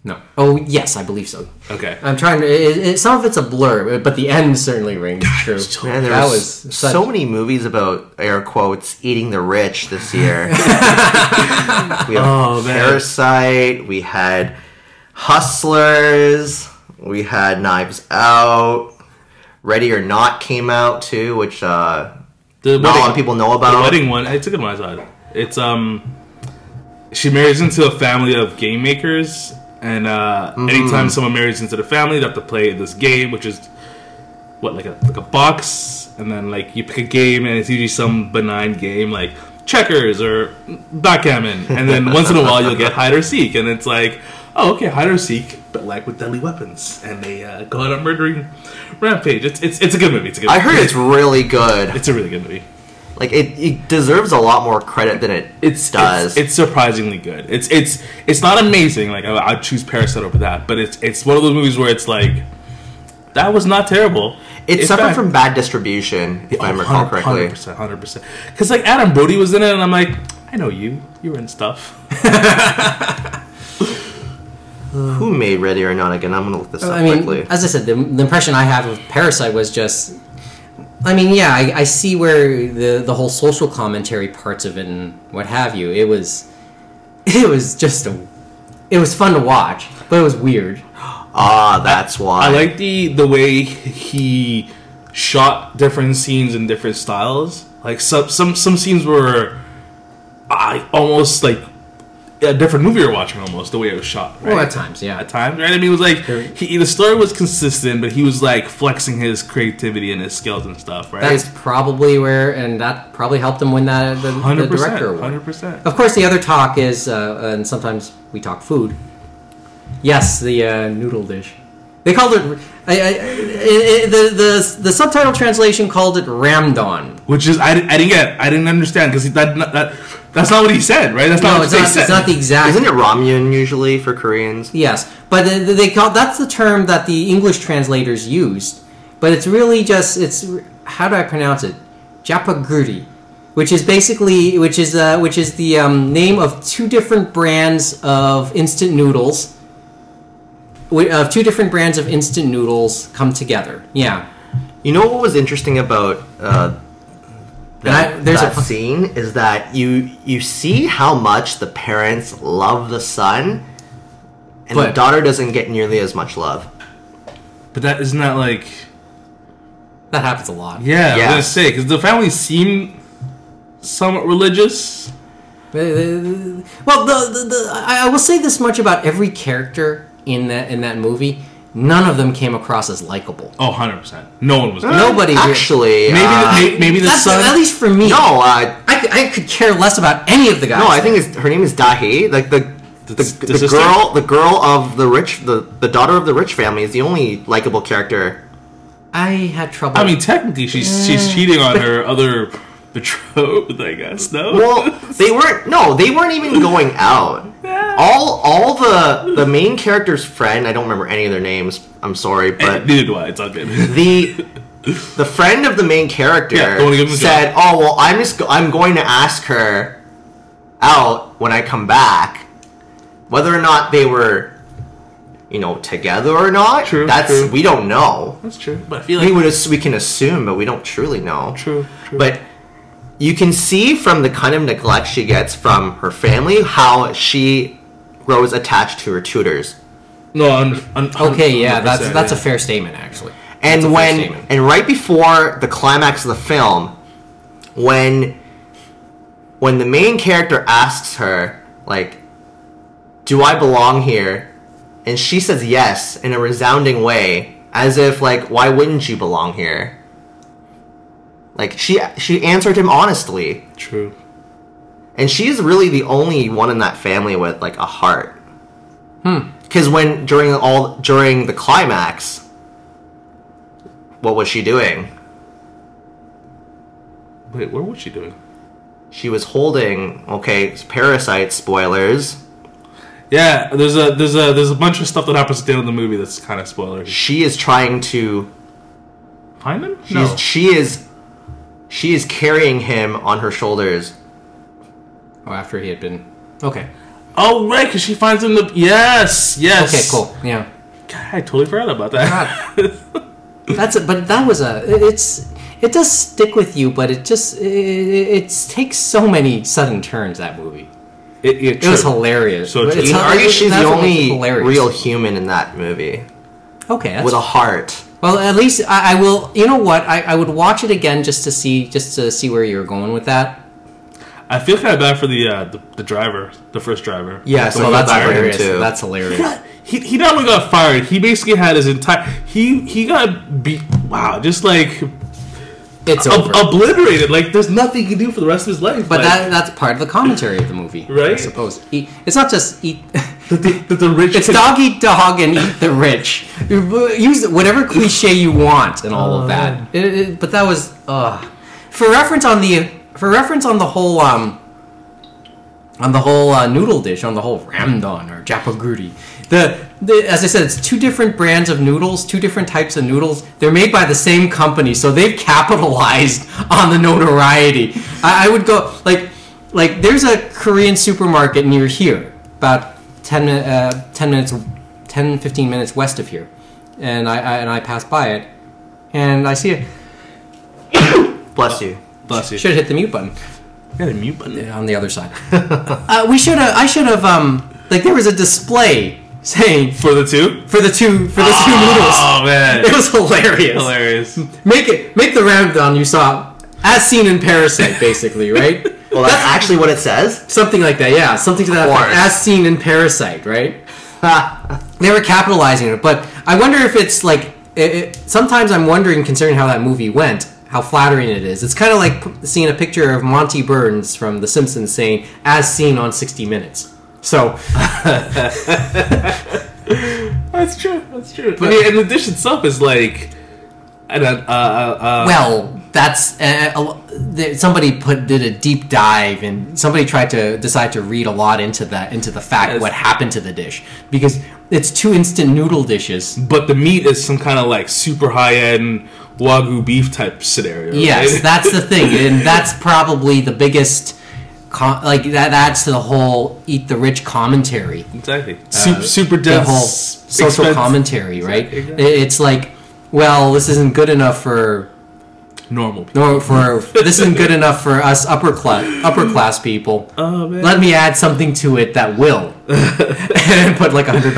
No. Oh yes, I believe so. Okay. I'm trying to. Some of it's a blur, but the end certainly rings true. Man, that was so many movies about air quotes eating the rich this year. We had Parasite. We had Hustlers. We had Knives Out. Ready or Not came out too, which not a lot of people know about. The wedding one. I took it when I saw it. It's she marries into a family of game makers. And anytime someone marries into the family, they have to play this game, which is like a box, and then like you pick a game, and it's usually some benign game like checkers or backgammon. And then once in a while, you'll get hide or seek, and it's like, oh, okay, hide or seek, but like with deadly weapons, and they go on a murdering rampage. It's a good movie. It's a good. I heard it's really good. It's a really good movie. Like it deserves a lot more credit than it does. It's surprisingly good. It's not amazing. Like I'd choose Parasite over that, but it's one of those movies where it's like that was not terrible. It suffered from bad distribution, if I recall correctly. 100%, 100%. Because like Adam Brody was in it, and I'm like, I know you. You were in stuff. Who made Ready or Not again? I'm gonna look this up quickly. As I said, the impression I have of Parasite was just. I mean, yeah, I see where the whole social commentary parts of it and what have you. It was just it was fun to watch, but it was weird. That's why I like the way he shot different scenes in different styles. Like some scenes were, almost like a different movie you're watching. Almost the way it was shot. Right? Well, at times, yeah, at times, right? I mean, it was like the story was consistent, but he was like flexing his creativity and his skills and stuff, right? That's probably where, and that probably helped him win that the director award. 100%. Of course, the other talk is, and sometimes we talk food. Yes, the noodle dish. They called it the subtitle translation called it ramdon, which is I didn't get it. I didn't understand because that's not what he said, right? That's not what he said. It's not the exact. Isn't it ramyun usually for Koreans? Yes, but they call that's the term that the English translators used. But it's really just it's how do I pronounce it? Japaguri, which is the name of two different brands of instant noodles. Two different brands of instant noodles come together. Yeah. You know what was interesting about that scene is that you see how much the parents love the son, and the daughter doesn't get nearly as much love. But that isn't that like... That happens a lot. Yeah, I was going to say, because the family seem somewhat religious. Well, I will say this much about every character... In that movie, none of them came across as likable. Oh, 100%. No one was. Nobody actually. Maybe the son. At least for me. No, I could care less about any of the guys. No, I think her name is Dahi. Like the girl, the girl of the rich, the daughter of the rich family is the only likable character. I had trouble. I mean, technically, she's cheating on her other betrothed. I guess no. Well, they weren't. No, they weren't even going out. Yeah. All the the main character's friend, I don't remember any of their names, I'm sorry, but... Neither do I, it's not good. The friend of the main character said, oh, well, I'm going to ask her out when I come back. Whether or not they were, you know, together or not, true. We don't know. That's true. But I feel like we can assume, but we don't truly know. True. But you can see from the kind of neglect she gets from her family how she grows attached to her tutors. No, okay, yeah, that's a fair statement, actually. And right before the climax of the film, when the main character asks her, like, do I belong here? And she says yes in a resounding way, as if, like, why wouldn't you belong here? Like, she answered him honestly. True. And she's really the only one in that family with, like, a heart. Because during the climax, what was she doing? Wait, what was she doing? She was holding, Parasite spoilers. Yeah, there's a bunch of stuff that happens at the end of the movie that's kind of spoilery. She is trying to find him? No. She is carrying him on her shoulders. Oh, after he had been... Okay. Oh, right, because she finds him the... Yes! Okay, cool, yeah. God, I totally forgot about that. It does stick with you, but it takes so many sudden turns, that movie. It was hilarious. So you can argue she's the only real human in that movie. Okay, that's with a heart. Well, at least I will. You know what? I would watch it again just to see where you were going with that. I feel kind of bad for the driver, the first driver. Yeah, so that's hilarious. That's hilarious. He not only got fired. He basically had his entire. He got beat. Wow, just like. It's over. Obliterated. Like, there's nothing you can do for the rest of his life. But like, that's part of the commentary of the movie, right? I suppose. It's not just eat... The rich... It's dog eat dog and eat the rich. Use whatever cliche you want and all of that. But that was... For reference on the whole... on the whole noodle dish, on the whole ramdon or japaguri. As I said, it's two different brands of noodles, two different types of noodles. They're made by the same company, so they've capitalized on the notoriety. I would go, like there's a Korean supermarket near here, about 10-15 minutes west of here. And I pass by it, and I see it. Bless you. Should have hit the mute button. Got a mute button on the other side. I should have. Like there was a display saying for the two noodles. Oh man, it was hilarious. Make the ramdon you saw as seen in Parasite, basically, right? Well, that's actually what it says. Something like that, yeah. Something to that effect, as seen in Parasite, right? They were capitalizing it, but I wonder if it's like. Sometimes I'm wondering, considering how that movie went. How flattering it is. It's kind of like seeing a picture of Monty Burns from The Simpsons saying, as seen on 60 Minutes. So. That's true. But, I mean, and the dish itself is like... well, that's... somebody did a deep dive and somebody decided to read a lot into the fact what happened to the dish. Because it's two instant noodle dishes. But the meat is some kind of like super high-end... Wagyu beef type scenario. Yes, right? That's the thing, and that's probably the biggest. That adds to the whole "eat the rich" commentary. Exactly. Super dense. The whole social commentary, right? Exactly. It's like, well, this isn't good enough for normal people. This isn't good enough for us upper class people. Oh man! Let me add something to it that will, and put like $100.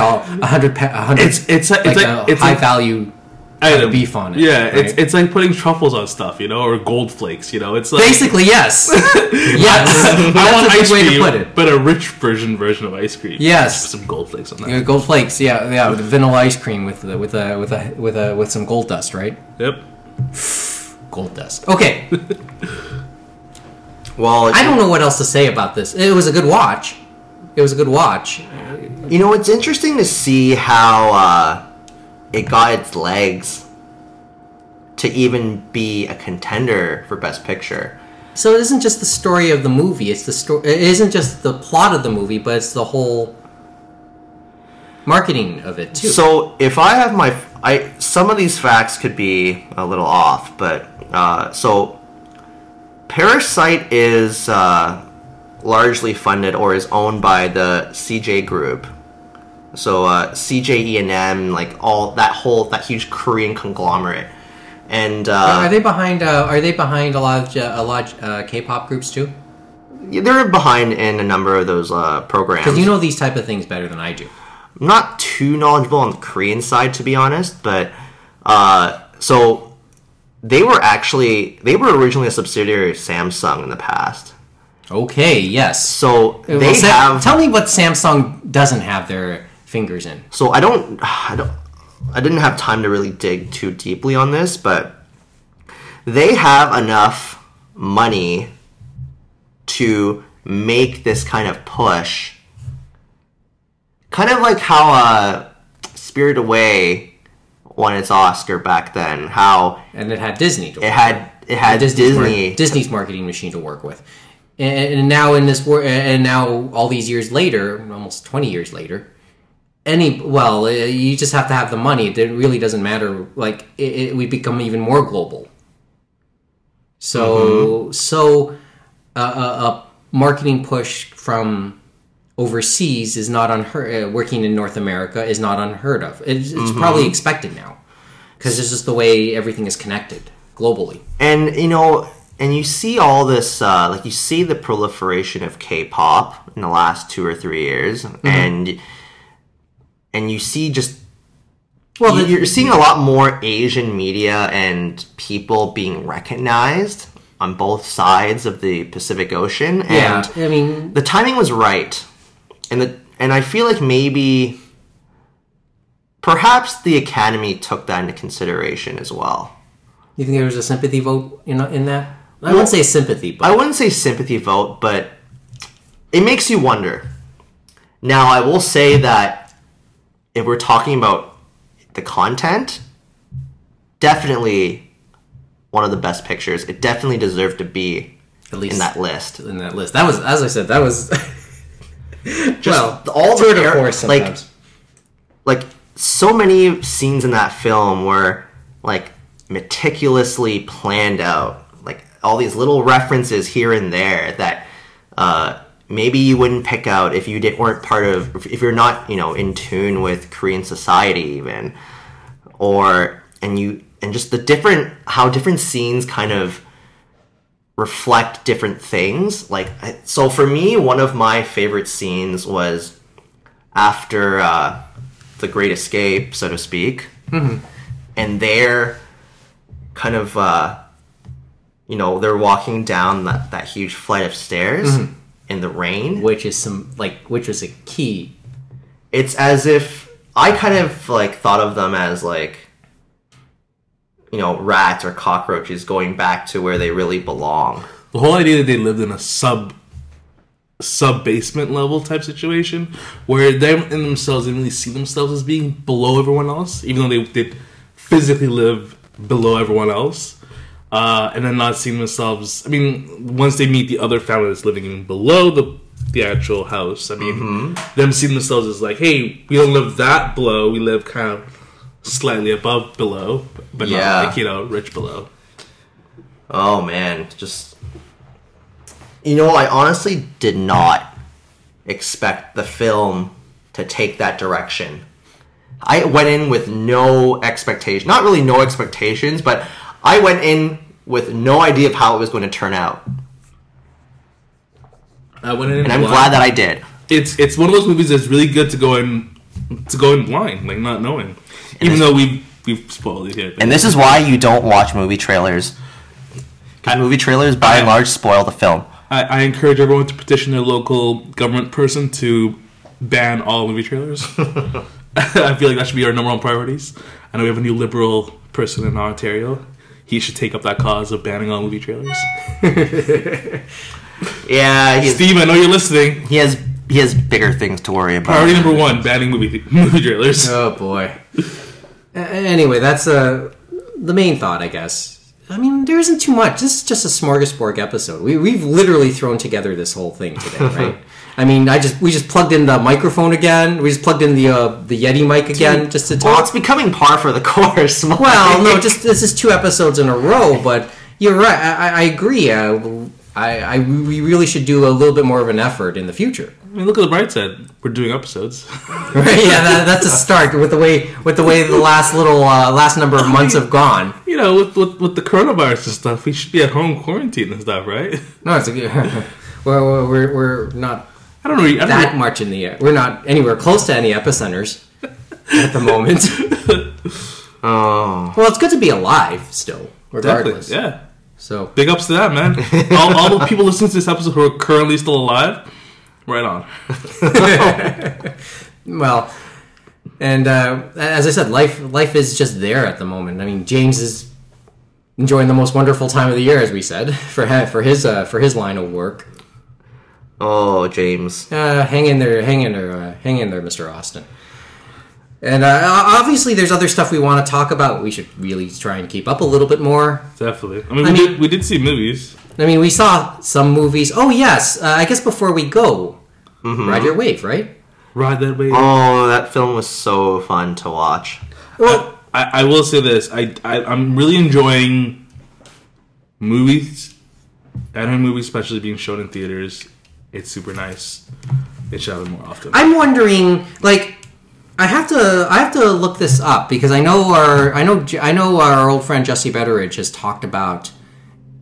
It's high value. Item. Beef on it. Yeah, right? it's like putting truffles on stuff, you know, or gold flakes, you know. It's like basically yes, yes. I want ice cream, way to put it. But a rich version of ice cream. Yes, just some gold flakes on that. Yeah, gold flakes, yeah, with vanilla ice cream with some gold dust, right? Yep, gold dust. Okay. Well, I don't know what else to say about this. It was a good watch. You know, it's interesting to see how. It got its legs to even be a contender for Best Picture. So it isn't just the story of the movie. It isn't just the plot of the movie, but it's the whole marketing of it too. So if I have my, some of these facts could be a little off, but so Parasite is largely funded or is owned by the CJ Group. So CJ E&M, like all that whole huge Korean conglomerate. And are they behind? Are they behind a lot of K-pop groups too? They're behind in a number of those programs. Because you know these type of things better than I do. I'm not too knowledgeable on the Korean side, to be honest. But so they were originally a subsidiary of Samsung in the past. Okay. Yes. So they have. Tell me what Samsung doesn't have their fingers in. So I didn't have time to really dig too deeply on this, but they have enough money to make this kind of push. Kind of like how Spirited Away won its Oscar back then. And it had Disney to work with. It had Disney's marketing machine to work with. And now all these years later, almost 20 years later, you just have to have the money. It really doesn't matter. Like we become even more global. So, a marketing push from overseas is not unheard. Working in North America is not unheard of. It's probably expected now because it's just the way everything is connected globally. And you see all this, you see the proliferation of K-pop in the last 2 or 3 years, And you see you're seeing a lot more Asian media and people being recognized on both sides of the Pacific Ocean. And yeah, I mean, the timing was right. And I feel like maybe, perhaps the Academy took that into consideration as well. You think there was a sympathy vote in that? I wouldn't say sympathy, but... I wouldn't say sympathy vote, but it makes you wonder. Now, I will say that if we're talking about the content, definitely one of the best pictures. It definitely deserved to be at least in that list. That was, as I said, just all the course. Like so many scenes in that film were like meticulously planned out. Like all these little references here and there that maybe you wouldn't pick out if you weren't part of, if you're not, in tune with Korean society even, and just the different scenes kind of reflect different things. Like, so for me, one of my favorite scenes was after the Great Escape, so to speak, and they're kind of, they're walking down that huge flight of stairs. In the rain, which was a key. It's as if I kind of thought of them as rats or cockroaches going back to where they really belong. The whole idea that they lived in a sub basement level type situation where they in themselves didn't really see themselves as being below everyone else, even though they did physically live below everyone else. And then not seeing themselves... I mean, once they meet the other family that's living below the actual house, I mean, them seeing themselves as like, hey, we don't live that below, we live kind of slightly above below, but not like, rich below. Oh, man. Just... I honestly did not expect the film to take that direction. I went in with no expectation. Not really no expectations, but... I went in with no idea of how it was going to turn out. I went in, and I'm glad that I did. It's one of those movies that's really good to go in blind, like not knowing, even though we've spoiled it here. And this is why you don't watch movie trailers. Because movie trailers, by and large, spoil the film. I encourage everyone to petition their local government person to ban all movie trailers. I feel like that should be our number one priorities. I know we have a new liberal person in Ontario. He should take up that cause of banning all movie trailers. Yeah, Steve, I know you're listening. He has bigger things to worry about. Priority number one: banning movie trailers. Oh boy. Anyway, that's the main thought, I guess. I mean, there isn't too much. This is just a smorgasbord episode. We've literally thrown together this whole thing today, right? I mean, we just plugged in the microphone again. We just plugged in the Yeti mic again just to talk. Well, it's becoming par for the course. Well, no, just this is 2 episodes in a row, but you're right. I agree. We really should do a little bit more of an effort in the future. I mean, look at the bright side. We're doing episodes. Right? Yeah, that's a start with the way the last little last number of months have gone. You know, with the coronavirus and stuff, we should be at home quarantined and stuff, right? No, it's a well, we're not. I don't know that much in the. We're not anywhere close to any epicenters at the moment. Oh. Well, it's good to be alive still, regardless. Definitely, yeah. So big ups to that, man. All the people listening to this episode who are currently still alive, right on. Well, and as I said, life is just there at the moment. I mean, James is enjoying the most wonderful time of the year, as we said, for his line of work. Oh, James! Hang in there, Mr. Austin. And obviously, there's other stuff we want to talk about. We should really try and keep up a little bit more. Definitely. I mean, we did see movies. I mean, we saw some movies. Oh, yes. I guess before we go, Ride Your Wave, right? Ride That Wave. Oh, that film was so fun to watch. Well, I will say this. I'm really enjoying movies, anime movies especially, being shown in theaters. It's super nice. It should happen more often. I'm wondering, like... I have to look this up because I know our old friend Jesse Betteridge has talked about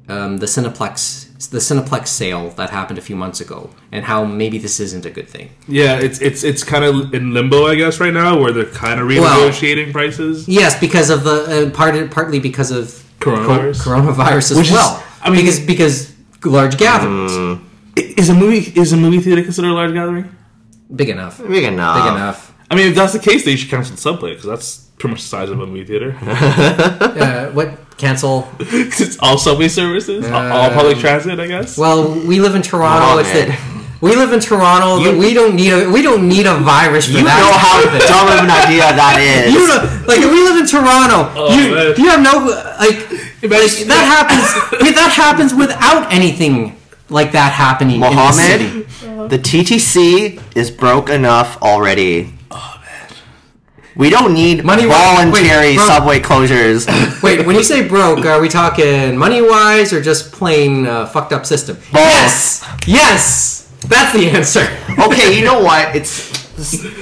the Cineplex sale that happened a few months ago and how maybe this isn't a good thing. Yeah, it's kind of in limbo, I guess, right now where they're kind of renegotiating prices. Yes, because of the partly because of coronavirus as well. Because large gatherings. Is a movie theater considered a large gathering? Big enough. I mean, if that's the case, they should cancel the subway, because that's pretty much the size of a movie theater. What? Cancel? It's all subway services? All public transit, I guess? Well, we live in Toronto. We don't need a virus for that. You know how dumb of an idea that is. We live in Toronto. Oh, you have no... Like, that happens without anything like that happening in the city. The TTC is broke enough already. We don't need voluntary subway closures. Wait, when you say broke, are we talking money-wise or just plain fucked-up system? Both. Yes! That's the answer. Okay, you know what?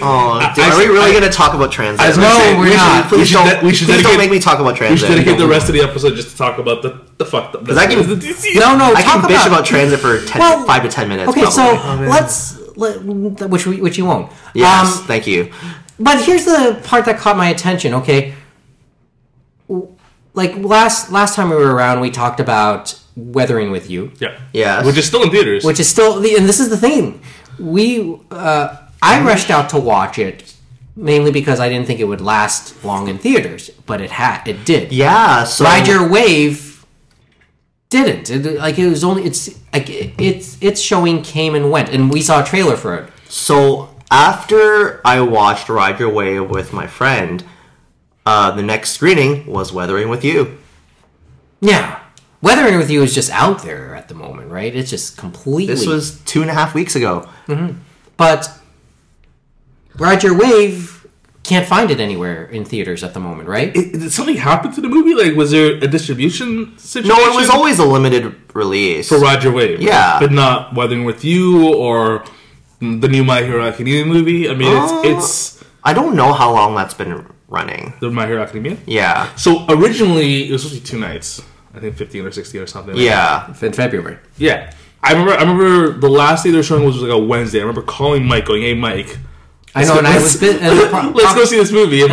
Are we really going to talk about transit? No, we're not. Please don't make me talk about transit. We should dedicate the rest of the episode just to talk about the fucked-up. I can bitch about transit for 5 to 10 minutes. Okay, probably. Which you won't. Yes, thank you. But here's the part that caught my attention, okay? Like, last time we were around, we talked about Weathering With You. Yeah. Yes. Which is still in theaters. And this is the thing. I rushed out to watch it, mainly because I didn't think it would last long in theaters. But it did. Yeah, so... Ride Your Wave didn't. Its showing came and went, and we saw a trailer for it. So... After I watched Ride Your Wave with my friend, the next screening was Weathering With You. Yeah. Weathering With You is just out there at the moment, right? It's just completely... This was 2.5 weeks ago. Mm-hmm. But Ride Your Wave, can't find it anywhere in theaters at the moment, right? Did something happen to the movie? Like, was there a distribution situation? No, it was always a limited release. For Ride Your Wave? Yeah. Right? But not Weathering With You or... The new My Hero Academia movie. I mean, it's... I don't know how long that's been running. The My Hero Academia? Yeah. So, originally, it was supposed to be 2 nights. I think 15 or 16 or something. Yeah. Like in February. Yeah. I remember the last day they were showing was like a Wednesday. I remember calling Mike, going, hey, Mike... Let's go see this movie. I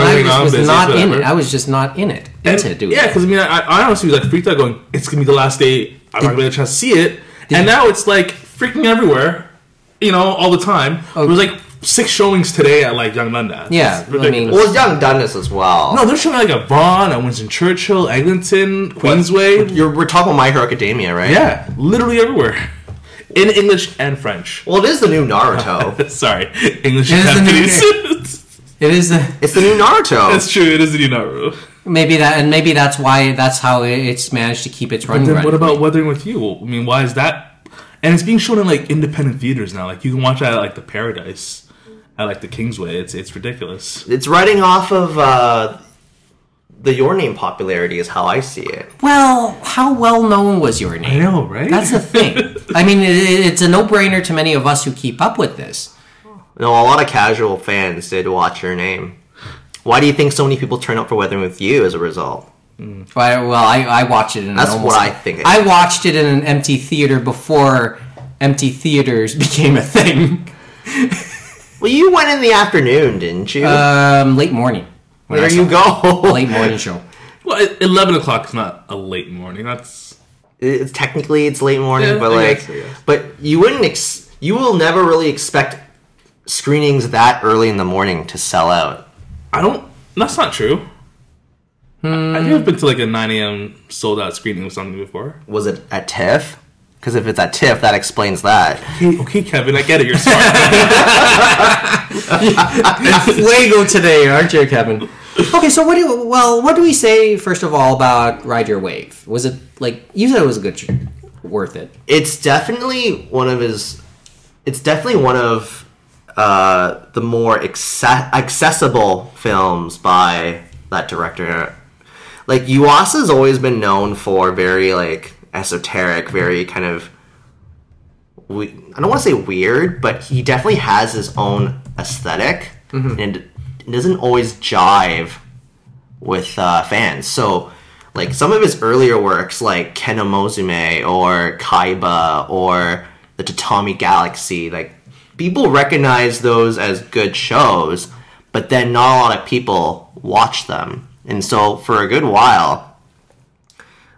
was just not in it. Yeah, because, I mean, I honestly was like freaked out going, it's going to be the last day. I'm not going to get a chance to see it. Now it's like freaking everywhere. You know, all the time. Okay. There was like 6 showings today at like Young Dundas. Yeah, I mean, well, Young Dundas as well. No, they're showing like a Vaughan, a Winston Churchill, Eglinton, Queensway. We're talking My Hero Academia, right? Yeah, literally everywhere, in English and French. Well, it is the new Naruto. Sorry, English and Japanese. It's the new Naruto. That's true. It is the new Naruto. Maybe that's why that's how it's managed to keep its running. But then what about Weathering With You? I mean, why is that? And it's being shown in like independent theaters now. Like you can watch it at like the Paradise, at like the Kingsway. It's ridiculous. It's riding off of the Your Name popularity is how I see it. Well, how well known was Your Name? I know, right? That's the thing. I mean, it's a no-brainer to many of us who keep up with this. No, a lot of casual fans did watch Your Name. Why do you think so many people turn up for Weathering With You as a result? Well, I watched it in that's what I think. I watched it in an empty theater before empty theaters became a thing. Well, you went in the afternoon, didn't you? Late morning. There you go. Late morning show. Well, 11 o'clock is not a late morning. That's technically it's late morning, yeah, but like, so, yeah. But you wouldn't. You will never really expect screenings that early in the morning to sell out. I don't. That's not true. I think I've been to like a 9 a.m. sold out screening of something before. Was it at TIFF? Because if it's at TIFF, that explains that. Okay, Kevin, I get it. You're smart. You're fuego today, aren't you, Kevin? Okay, so what do we say first of all about Ride Your Wave? Was it like you said? It was a good, worth it. It's definitely one of the more accessible films by that director. Like Yuasa's always been known for very like esoteric, very kind of I don't want to say weird, but he definitely has his own aesthetic, and it doesn't always jive with fans. So, like some of his earlier works, like Ken no Mozume or Kaiba or The Tatami Galaxy, like people recognize those as good shows, but then not a lot of people watch them. And so for a good while,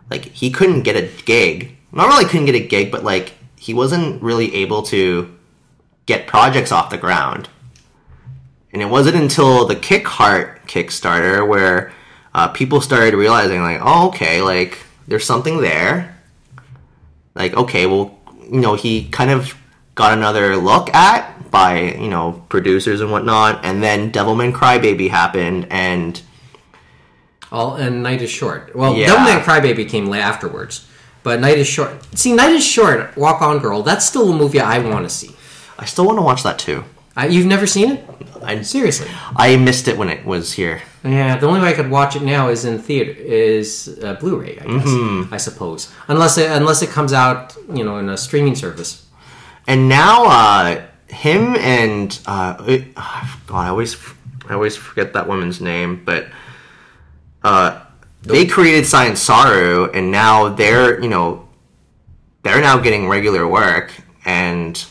like he couldn't get a gig. Not really couldn't get a gig, but like he wasn't really able to get projects off the ground. And it wasn't until the Kick Heart Kickstarter where people started realizing like, oh, okay, like there's something there. Like, okay, well, you know, he kind of got another look at by, you know, producers and whatnot. And then Devilman Crybaby happened and Night is Short. Well, yeah. Devilman Crybaby came afterwards. But Night is Short. See, Night is Short, Walk On Girl, that's still a movie I want to see. I still want to watch that too. You've never seen it? Seriously. I missed it when it was here. Yeah, the only way I could watch it now is in theater, is Blu-ray, I guess, I suppose. Unless it comes out, you know, in a streaming service. And now, him and, God, I always forget that woman's name, but, they created Sciencearu, and now they're now getting regular work, and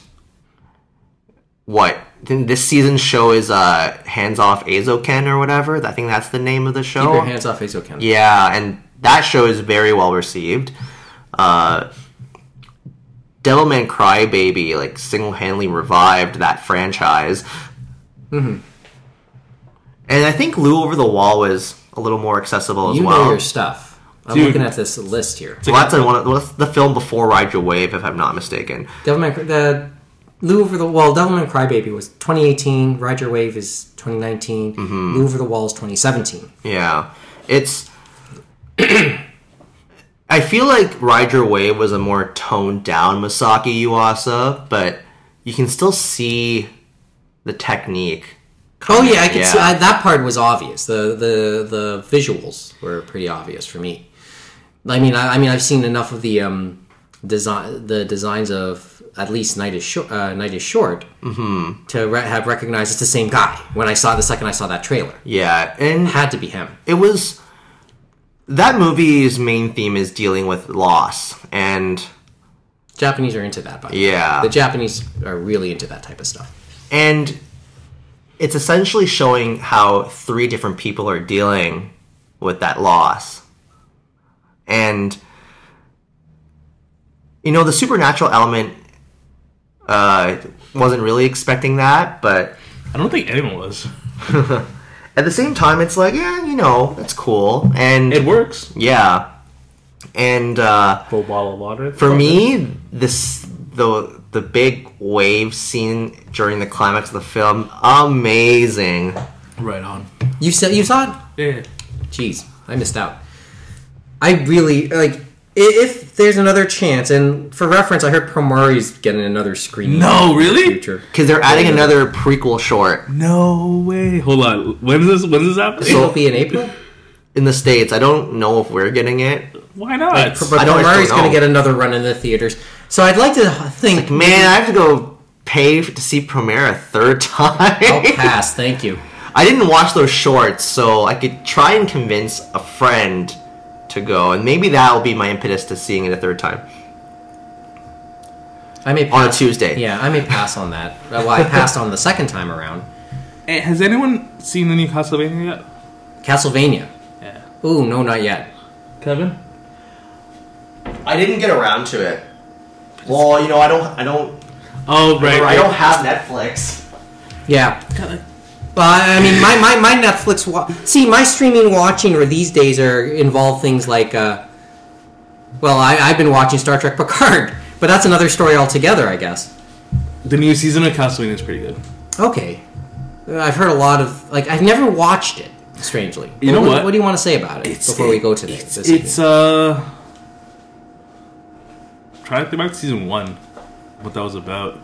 this season's show is, Hands Off Azoken or whatever, I think that's the name of the show. Keep your hands off Azoken. Yeah, and that show is very well received, Devilman Crybaby, like, single-handedly revived that franchise. Mm-hmm. And I think Lou Over the Wall was a little more accessible as well. You know your stuff. I'm looking at this list here. Well, that's the film before Ride Your Wave, if I'm not mistaken. Lou Over the Wall, Devilman Crybaby was 2018, Ride Your Wave is 2019, Lou Over the Wall is 2017. Yeah. It's... I feel like Ride Your Wave was a more toned-down Masaki Yuasa, but you can still see the technique. I can see that part was obvious. The visuals were pretty obvious for me. I mean, I've seen enough of the designs of at least Night is Short to have recognized it's the same guy when I saw that trailer. Yeah, and it had to be him. It was. That movie's main theme is dealing with loss, and Japanese are into that, by the way. Yeah. The Japanese are really into that type of stuff. And it's essentially showing how three different people are dealing with that loss. And, you know, the supernatural element, wasn't really expecting that, but... I don't think anyone was. At the same time, it's like, yeah, you know, that's cool. And it works. Yeah. And full bottle of water. For me, the big wave scene during the climax of the film, amazing. Right on. You saw it? Yeah. Jeez, I missed out. I really like If there's another chance, and for reference, I heard Promari's getting another screen. No, really? Because they're adding another prequel short. No way. Hold on. When does this happen? So it'll be in April? In the States. I don't know if we're getting it. Why not? Like, Promari's going to get another run in the theaters. So I'd like to think... Like, man, I have to go pay to see Promare a third time. I'll pass. Thank you. I didn't watch those shorts, so I could try and convince a friend... to go, and maybe that'll be my impetus to seeing it a third time. I may pass. On a Tuesday. Yeah, I may pass on that. Well, I passed on the second time around. Hey, has anyone seen the new Castlevania yet? Castlevania? Yeah. Ooh, no, not yet. Kevin? I didn't get around to it. Well, you know, I don't... Oh, right. I don't have Netflix. Yeah. Kevin. But I mean, my Netflix... my streaming watching or these days involve things like... I've been watching Star Trek Picard, but that's another story altogether, I guess. The new season of Castlevania is pretty good. Okay. I've heard a lot of... Like, I've never watched it, strangely. You know what? What do you want to say about it before we go today? I'm trying to think about season one, what that was about.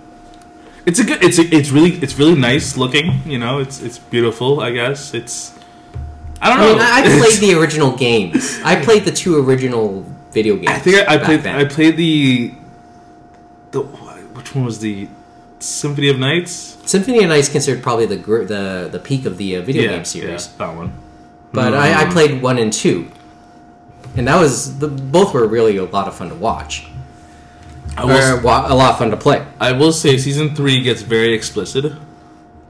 It's a good. It's really nice looking. You know, it's beautiful. I guess it's. I don't know. I played the original games. I played the two original video games. I think I played the which one was the Symphony of Nights. Symphony of Nights considered probably the peak of the video game series. Yeah, that one. But I played 1 and 2, and that was both were really a lot of fun to watch. A lot of fun to play. I will say, season 3 gets very explicit.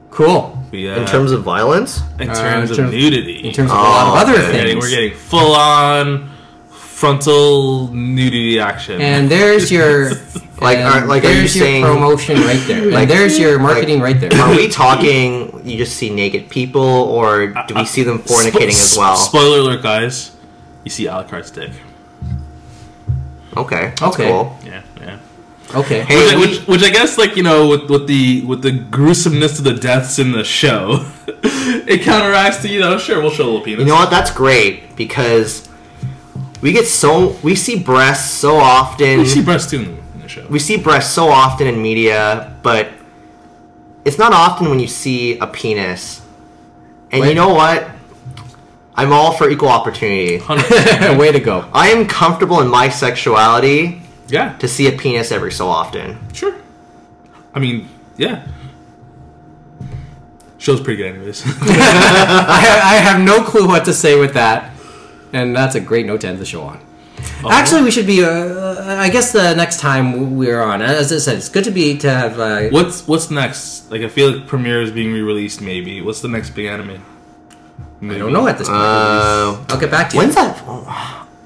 Cool. Yeah. In terms of violence? In terms of nudity. In terms of a lot of other things. We're getting full-on frontal nudity action. And there's your... promotion right there. Like, there's your marketing right there. Are we talking, you just see naked people, or do we see them fornicating as well? Spoiler alert, guys. You see Alucard's dick. Okay. That's cool. Yeah. Okay. Hey, which I guess, like, you know, with the gruesomeness of the deaths in the show, it counteracts to, you know, sure, we'll show a little penis. You know what? That's great, because we see breasts so often. We see breasts too in the show. We see breasts so often in media, but it's not often when you see a penis. And you know what? I'm all for equal opportunity. 100%. Way to go. I am comfortable in my sexuality. Yeah. To see a penis every so often. Sure. I mean, yeah. Show's pretty good anyways. I have no clue what to say with that. And that's a great note to end the show on. Oh. Actually, we should be, I guess the next time we're on. As I said, it's good to have... What's next? Like, I feel like Premiere is being re-released, maybe. What's the next big anime? Maybe. I don't know at this point. I'll get back to you. When's that?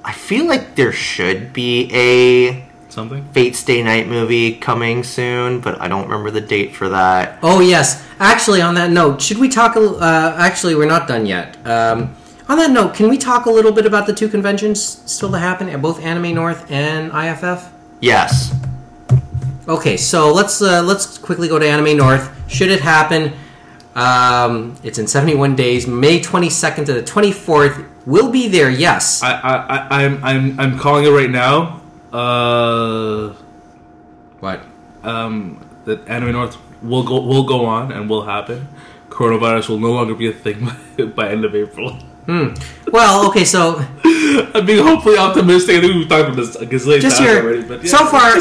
I feel like there should be a... Something? Fate's Day Night movie coming soon, but I don't remember the date for that. Oh, yes. Actually, on that note, should we talk... actually, we're not done yet. On that note, can we talk a little bit about the two conventions still to happen at both Anime North and IFF? Yes. Okay, so let's quickly go to Anime North. Should it happen, it's in 71 days, May 22nd to the 24th. We'll be there, yes. I'm calling it right now. What? That Anime North will go on and will happen. Coronavirus will no longer be a thing by end of April. Well, okay, so I'm being hopefully optimistic. I think we've talked about this a gazillion times already. But yeah, so far,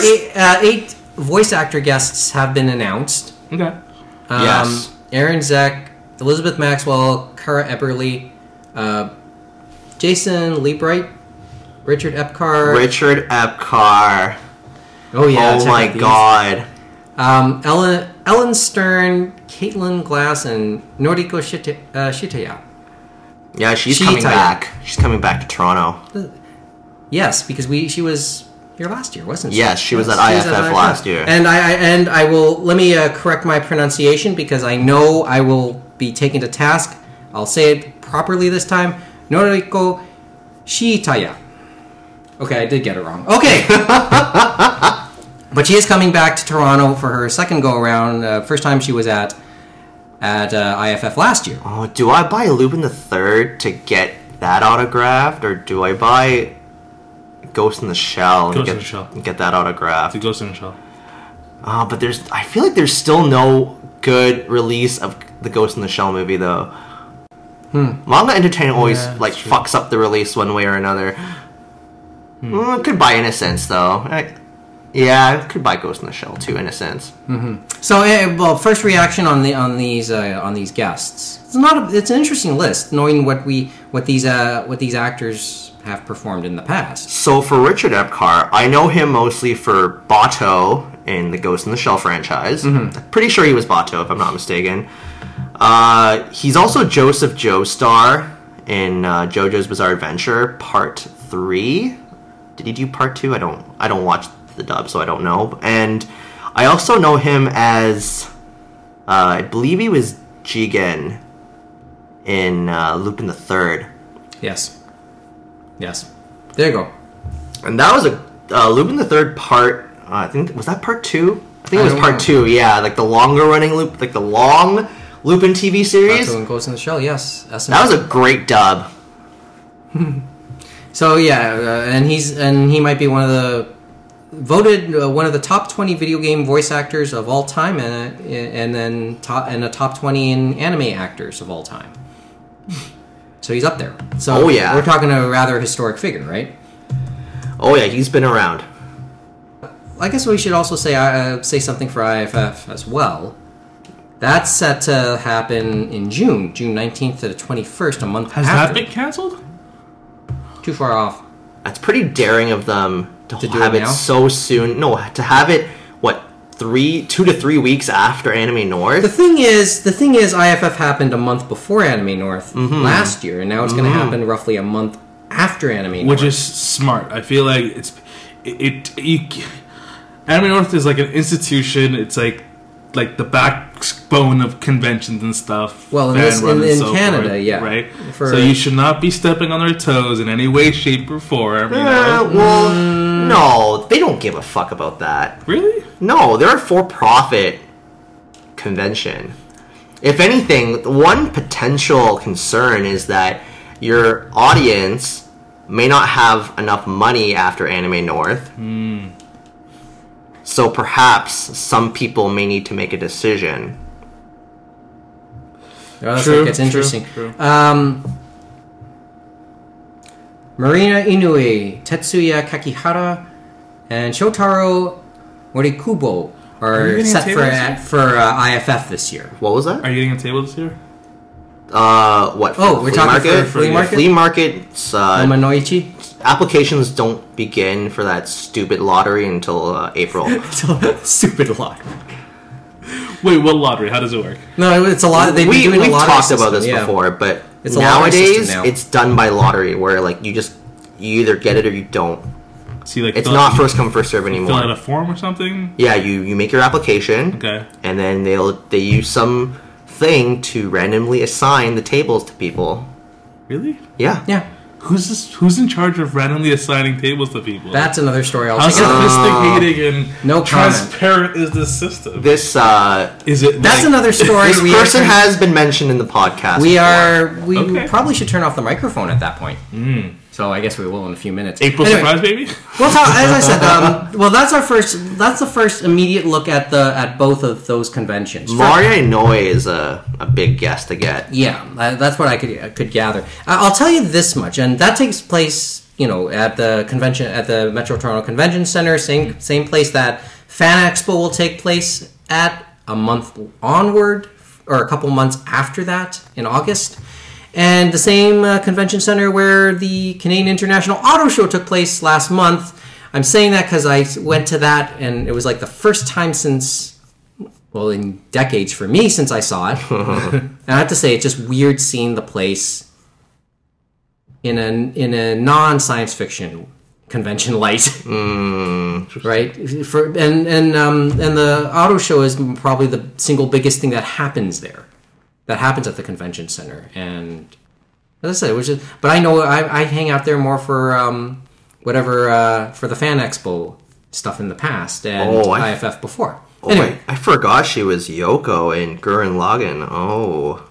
eight voice actor guests have been announced. Okay. Yes. Aaron Zek, Elizabeth Maxwell, Cara Eberle, Jason Liebright, Richard Epcar. Oh yeah! Oh my God! Ellen Stern, Caitlin Glass, and Noriko Shitaya. Yeah, she's coming back. She's coming back to Toronto. Yes, because she was here last year, wasn't she? Yes, she was at IFF last year. And I will let me correct my pronunciation, because I know I will be taken to task. I'll say it properly this time. Noriko Shiitaya. Okay, I did get it wrong. Okay! But she is coming back to Toronto for her second go-around. First time she was at IFF last year. Oh, do I buy Lupin III to get that autographed? Or do I buy Ghost in the Shell and get that autographed. The Ghost in the Shell. But I feel like there's still no good release of the Ghost in the Shell movie though. Manga Entertainment always fucks up the release one way or another. Could buy in a sense though. Yeah, I could buy Ghost in the Shell too, in a sense. So, well, first reaction on these guests. It's an interesting list, knowing what these actors have performed in the past. So for Richard Epcar, I know him mostly for Bato in the Ghost in the Shell franchise. I'm pretty sure he was Bato, if I'm not mistaken. He's also Joseph Joestar in JoJo's Bizarre Adventure Part 3. Did he do Part 2? I don't watch the dub, so I don't know. And I also know him as I believe he was Jigen in Lupin the Third. Yes there you go. And that was a Lupin the Third part I think was that part 2? I think it was part 2. Yeah, like the longer running loop, like the long Lupin TV series. Ghost in the Shell, yes. That was a great dub. So yeah, and he might be one of the voted one of the top 20 video game voice actors of all time, and a top 20 in anime actors of all time. So he's up there. So we're talking a rather historic figure, right? Oh yeah, he's been around. I guess we should also say something for IFF as well. That's set to happen in June 19th to the 21st, a month after. Has that been cancelled? Too far off. That's pretty daring of them. To have it so soon. No, to have it, 2 to 3 weeks after Anime North? The thing is, IFF happened a month before Anime North last year, and now it's going to happen roughly a month after Anime North. Which is smart. I feel like Anime North is like an institution. It's like the backbone of conventions and stuff. Well, in Canada, forth, yeah. Right? So you should not be stepping on their toes in any way, shape, or form. You know? Well, no. They don't give a fuck about that. Really? No, they're a for-profit convention. If anything, one potential concern is that your audience may not have enough money after Anime North. So perhaps some people may need to make a decision. Oh, that's true, interesting. True. Marina Inoue, Tetsuya Kakihara, and Shotaro Morikubo are set for IFF this year. What was that? Are you getting a table this year? What? We're talking market? For flea market? Omanoichi? Applications don't begin for that stupid lottery until April. Stupid lottery. Wait, what lottery? How does it work? No, it's a lot. We've talked about this before, but nowadays it's done by lottery, where you either get it or you don't. See, it's not first come first serve anymore. Fill out a form or something. Yeah, you make your application. Okay, and then they use some thing to randomly assign the tables to people. Really? Yeah. Who's in charge of randomly assigning tables to people? That's another story. How sophisticated and transparent is this system? That's another story. This person has been mentioned in the podcast. We probably should turn off the microphone at that point. So I guess we will in a few minutes. Surprise, baby. Well, as I said, that's the first immediate look at both of those conventions. Maria Inouye is a big guest to get. Yeah, that's what I could gather. I'll tell you this much, and that takes place, at the convention at the Metro Toronto Convention Centre, same place that Fan Expo will take place at a month onward, or a couple months after that in August. And the same convention center where the Canadian International Auto Show took place last month. I'm saying that because I went to that, and it was the first time in decades for me since I saw it. And I have to say, it's just weird seeing the place in a non-science fiction convention light, right? And the auto show is probably the single biggest thing that happens there. That happens at the convention center, and as I said, but I know I hang out there more for for the Fan Expo stuff in the past and IFF before. Anyway, I forgot she was Yoko in Gurren Lagann. Oh,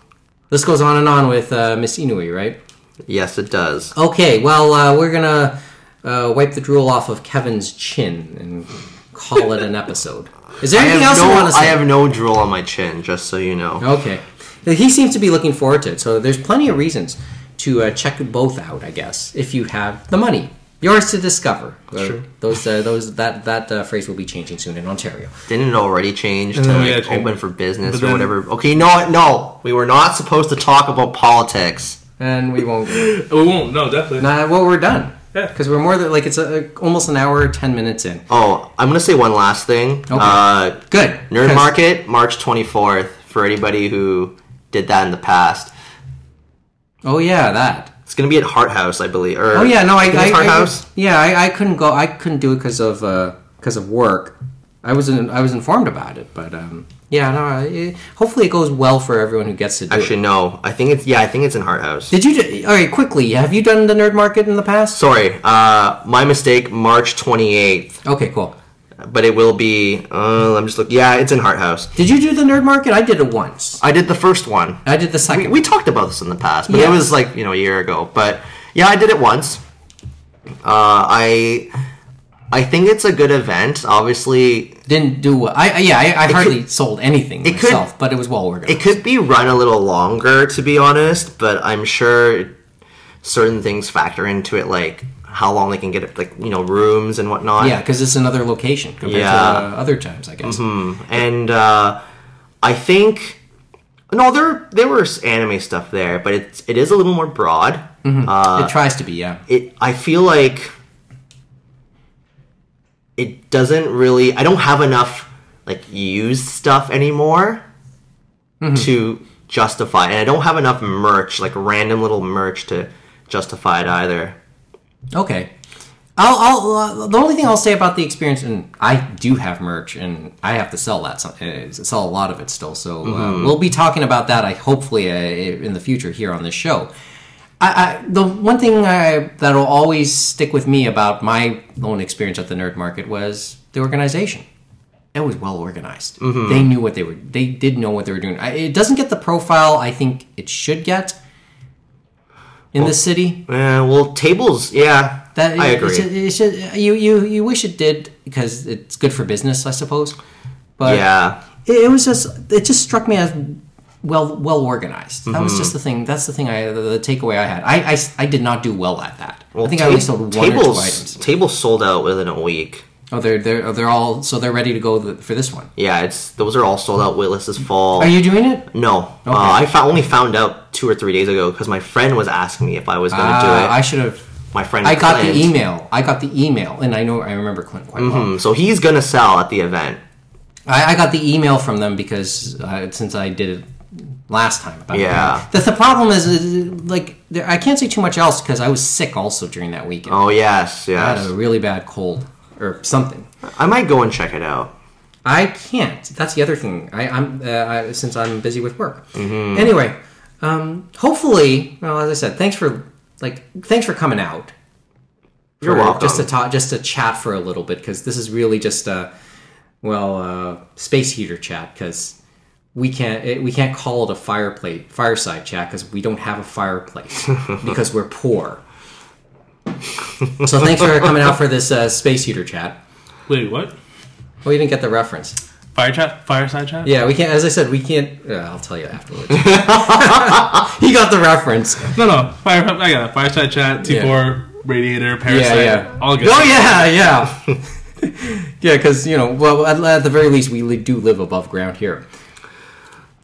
this goes on and on with Miss Inouye, right? Yes, it does. Okay, well, we're gonna wipe the drool off of Kevin's chin and call it an episode. Is there anything else you want to say? I have no drool on my chin, just so you know. Okay. He seems to be looking forward to it, so there's plenty of reasons to check both out, I guess, if you have the money. Yours to discover. Sure. That phrase will be changing soon in Ontario. Didn't it already change to open for business or whatever? Okay, no. We were not supposed to talk about politics. And we won't. No, definitely. Well, we're done. Yeah. Because we're more than, it's almost an hour, 10 minutes in. Oh, I'm going to say one last thing. Okay. Good. Nerd Market, March 24th, for anybody who did that in the past. Oh, yeah, that. It's going to be at Hart House, I believe. Or Hart House. Yeah, I couldn't go. I couldn't do it because of work. I was informed about it, but hopefully it goes well for everyone who gets to do it. Actually, no. I think it's in Hart House. Did you do, all right, quickly. Have you done the Nerd Market in the past? Sorry. My mistake, March 28th. Okay, cool. But it will be... I'm just looking... Yeah, it's in Hart House. Did you do the Nerd Market? I did it once. I did the first one. I did the second one. We talked about this in the past, but it was a year ago. But yeah, I did it once. I think it's a good event. Obviously... Didn't do... I hardly sold anything myself, but it was well organized. It could be run a little longer, to be honest, but I'm sure certain things factor into it, how long they can get it, rooms and whatnot. Yeah, because it's another location compared to other times, I guess. Mm-hmm. And I think... No, there was anime stuff there, but it is a little more broad. Mm-hmm. It tries to be, yeah. I feel like it doesn't really... I don't have enough, used stuff anymore to justify it. And I don't have enough merch, random little merch to justify it either. Okay, I'll the only thing I'll say about the experience, and I do have merch, and I have to sell a lot of it still. So we'll be talking about that. Hopefully in the future here on this show. The one thing that'll always stick with me about my own experience at the Nerd Market was the organization. It was well organized. Mm-hmm. They knew what they were. They did know what they were doing. It doesn't get the profile I think it should get. In the city? Tables, yeah. I agree. You wish it did because it's good for business, I suppose. But yeah. It just struck me as well organized. Mm-hmm. That was just the thing. That's the thing. The takeaway I had. I did not do well at that. Well, I think I only sold one or two items. Tables sold out within a week. Oh, they're all so they're ready to go for this one. Yeah, those are all sold out. Waitlist is full. Are you doing it? No, okay. I only found out 2 or 3 days ago because my friend was asking me if I was going to do it. I should have. My friend. I got the email, and I remember Clint quite well. So he's going to sell at the event. I got the email from them because since I did it last time. The problem is I can't say too much else because I was sick also during that weekend. Oh yes. I had a really bad cold. Or something. I might go and check it out. I can't. That's the other thing. I'm since I'm busy with work. Mm-hmm. Anyway, hopefully, as I said, thanks for coming out. You're welcome. Just to chat for a little bit because this is really just a space heater chat because we can't call it a fireside chat because we don't have a fireplace because we're poor. So thanks for coming out for this space heater chat. Wait, what? Well, you didn't get the reference. Fireside chat? Yeah, we can't. As I said, we can't. I'll tell you afterwards. He got the reference. No. I got it. Fireside chat, T4, Radiator, Parasite, all good. Oh, yeah. Yeah, because, at the very least, we do live above ground here.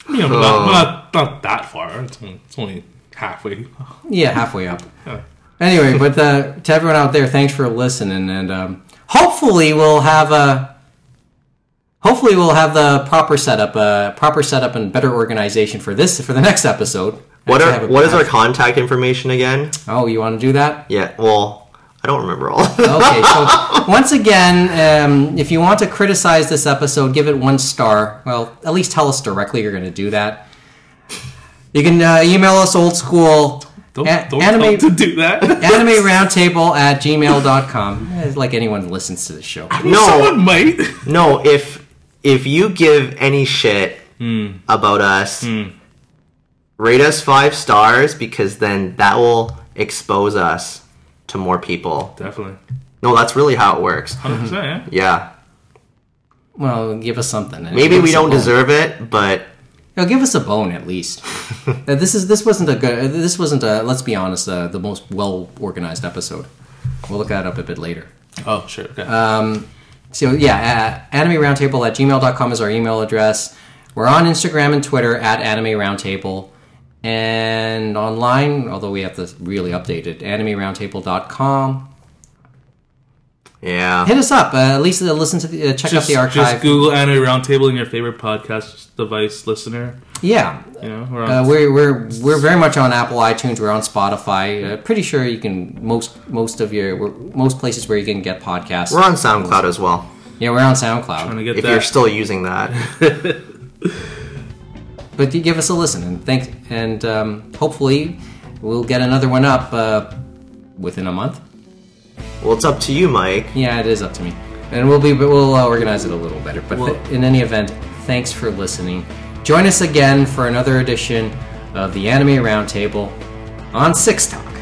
Yeah, but not that far. It's only halfway. Yeah, halfway up. Yeah. Anyway, but to everyone out there, thanks for listening, and hopefully we'll have the proper setup, and better organization for the next episode. What is our contact information again? Oh, you want to do that? Yeah. Well, I don't remember all. Okay. So once again, if you want to criticize this episode, give it 1 star. Well, at least tell us directly you're going to do that. You can email us old school. Don't anime, to do that. animeroundtable@gmail.com. Like anyone listens to the show. Someone might. No, if you give any shit about us, rate us 5 stars because then that will expose us. to more people. Definitely. No, that's really how it works. 100%, yeah. Yeah. Well, give us something. Maybe we don't deserve it, but... No, give us a bone at least. This wasn't a, let's be honest, the most well-organized episode. We'll look that up a bit later. Oh, sure. Okay. So, yeah, Anime Roundtable at gmail.com is our email address. We're on Instagram and Twitter at Anime Roundtable. And online, although we have to really update it, animeroundtable.com. Yeah. Hit us up. At least listen to the check out the archive. Just Google Anime Roundtable in your favorite podcast device listener. Yeah. You know, we're very much on Apple iTunes. We're on Spotify. Pretty sure you can most places where you can get podcasts. We're on SoundCloud as well. Yeah, we're on SoundCloud. Trying to get if that. You're still using that. But you give us a listen and thanks, and hopefully we'll get another one up within a month. Well, it's up to you, Mike. Yeah, it is up to me, and we'll organize it a little better. But in any event, thanks for listening. Join us again for another edition of the Anime Roundtable on 6Talk.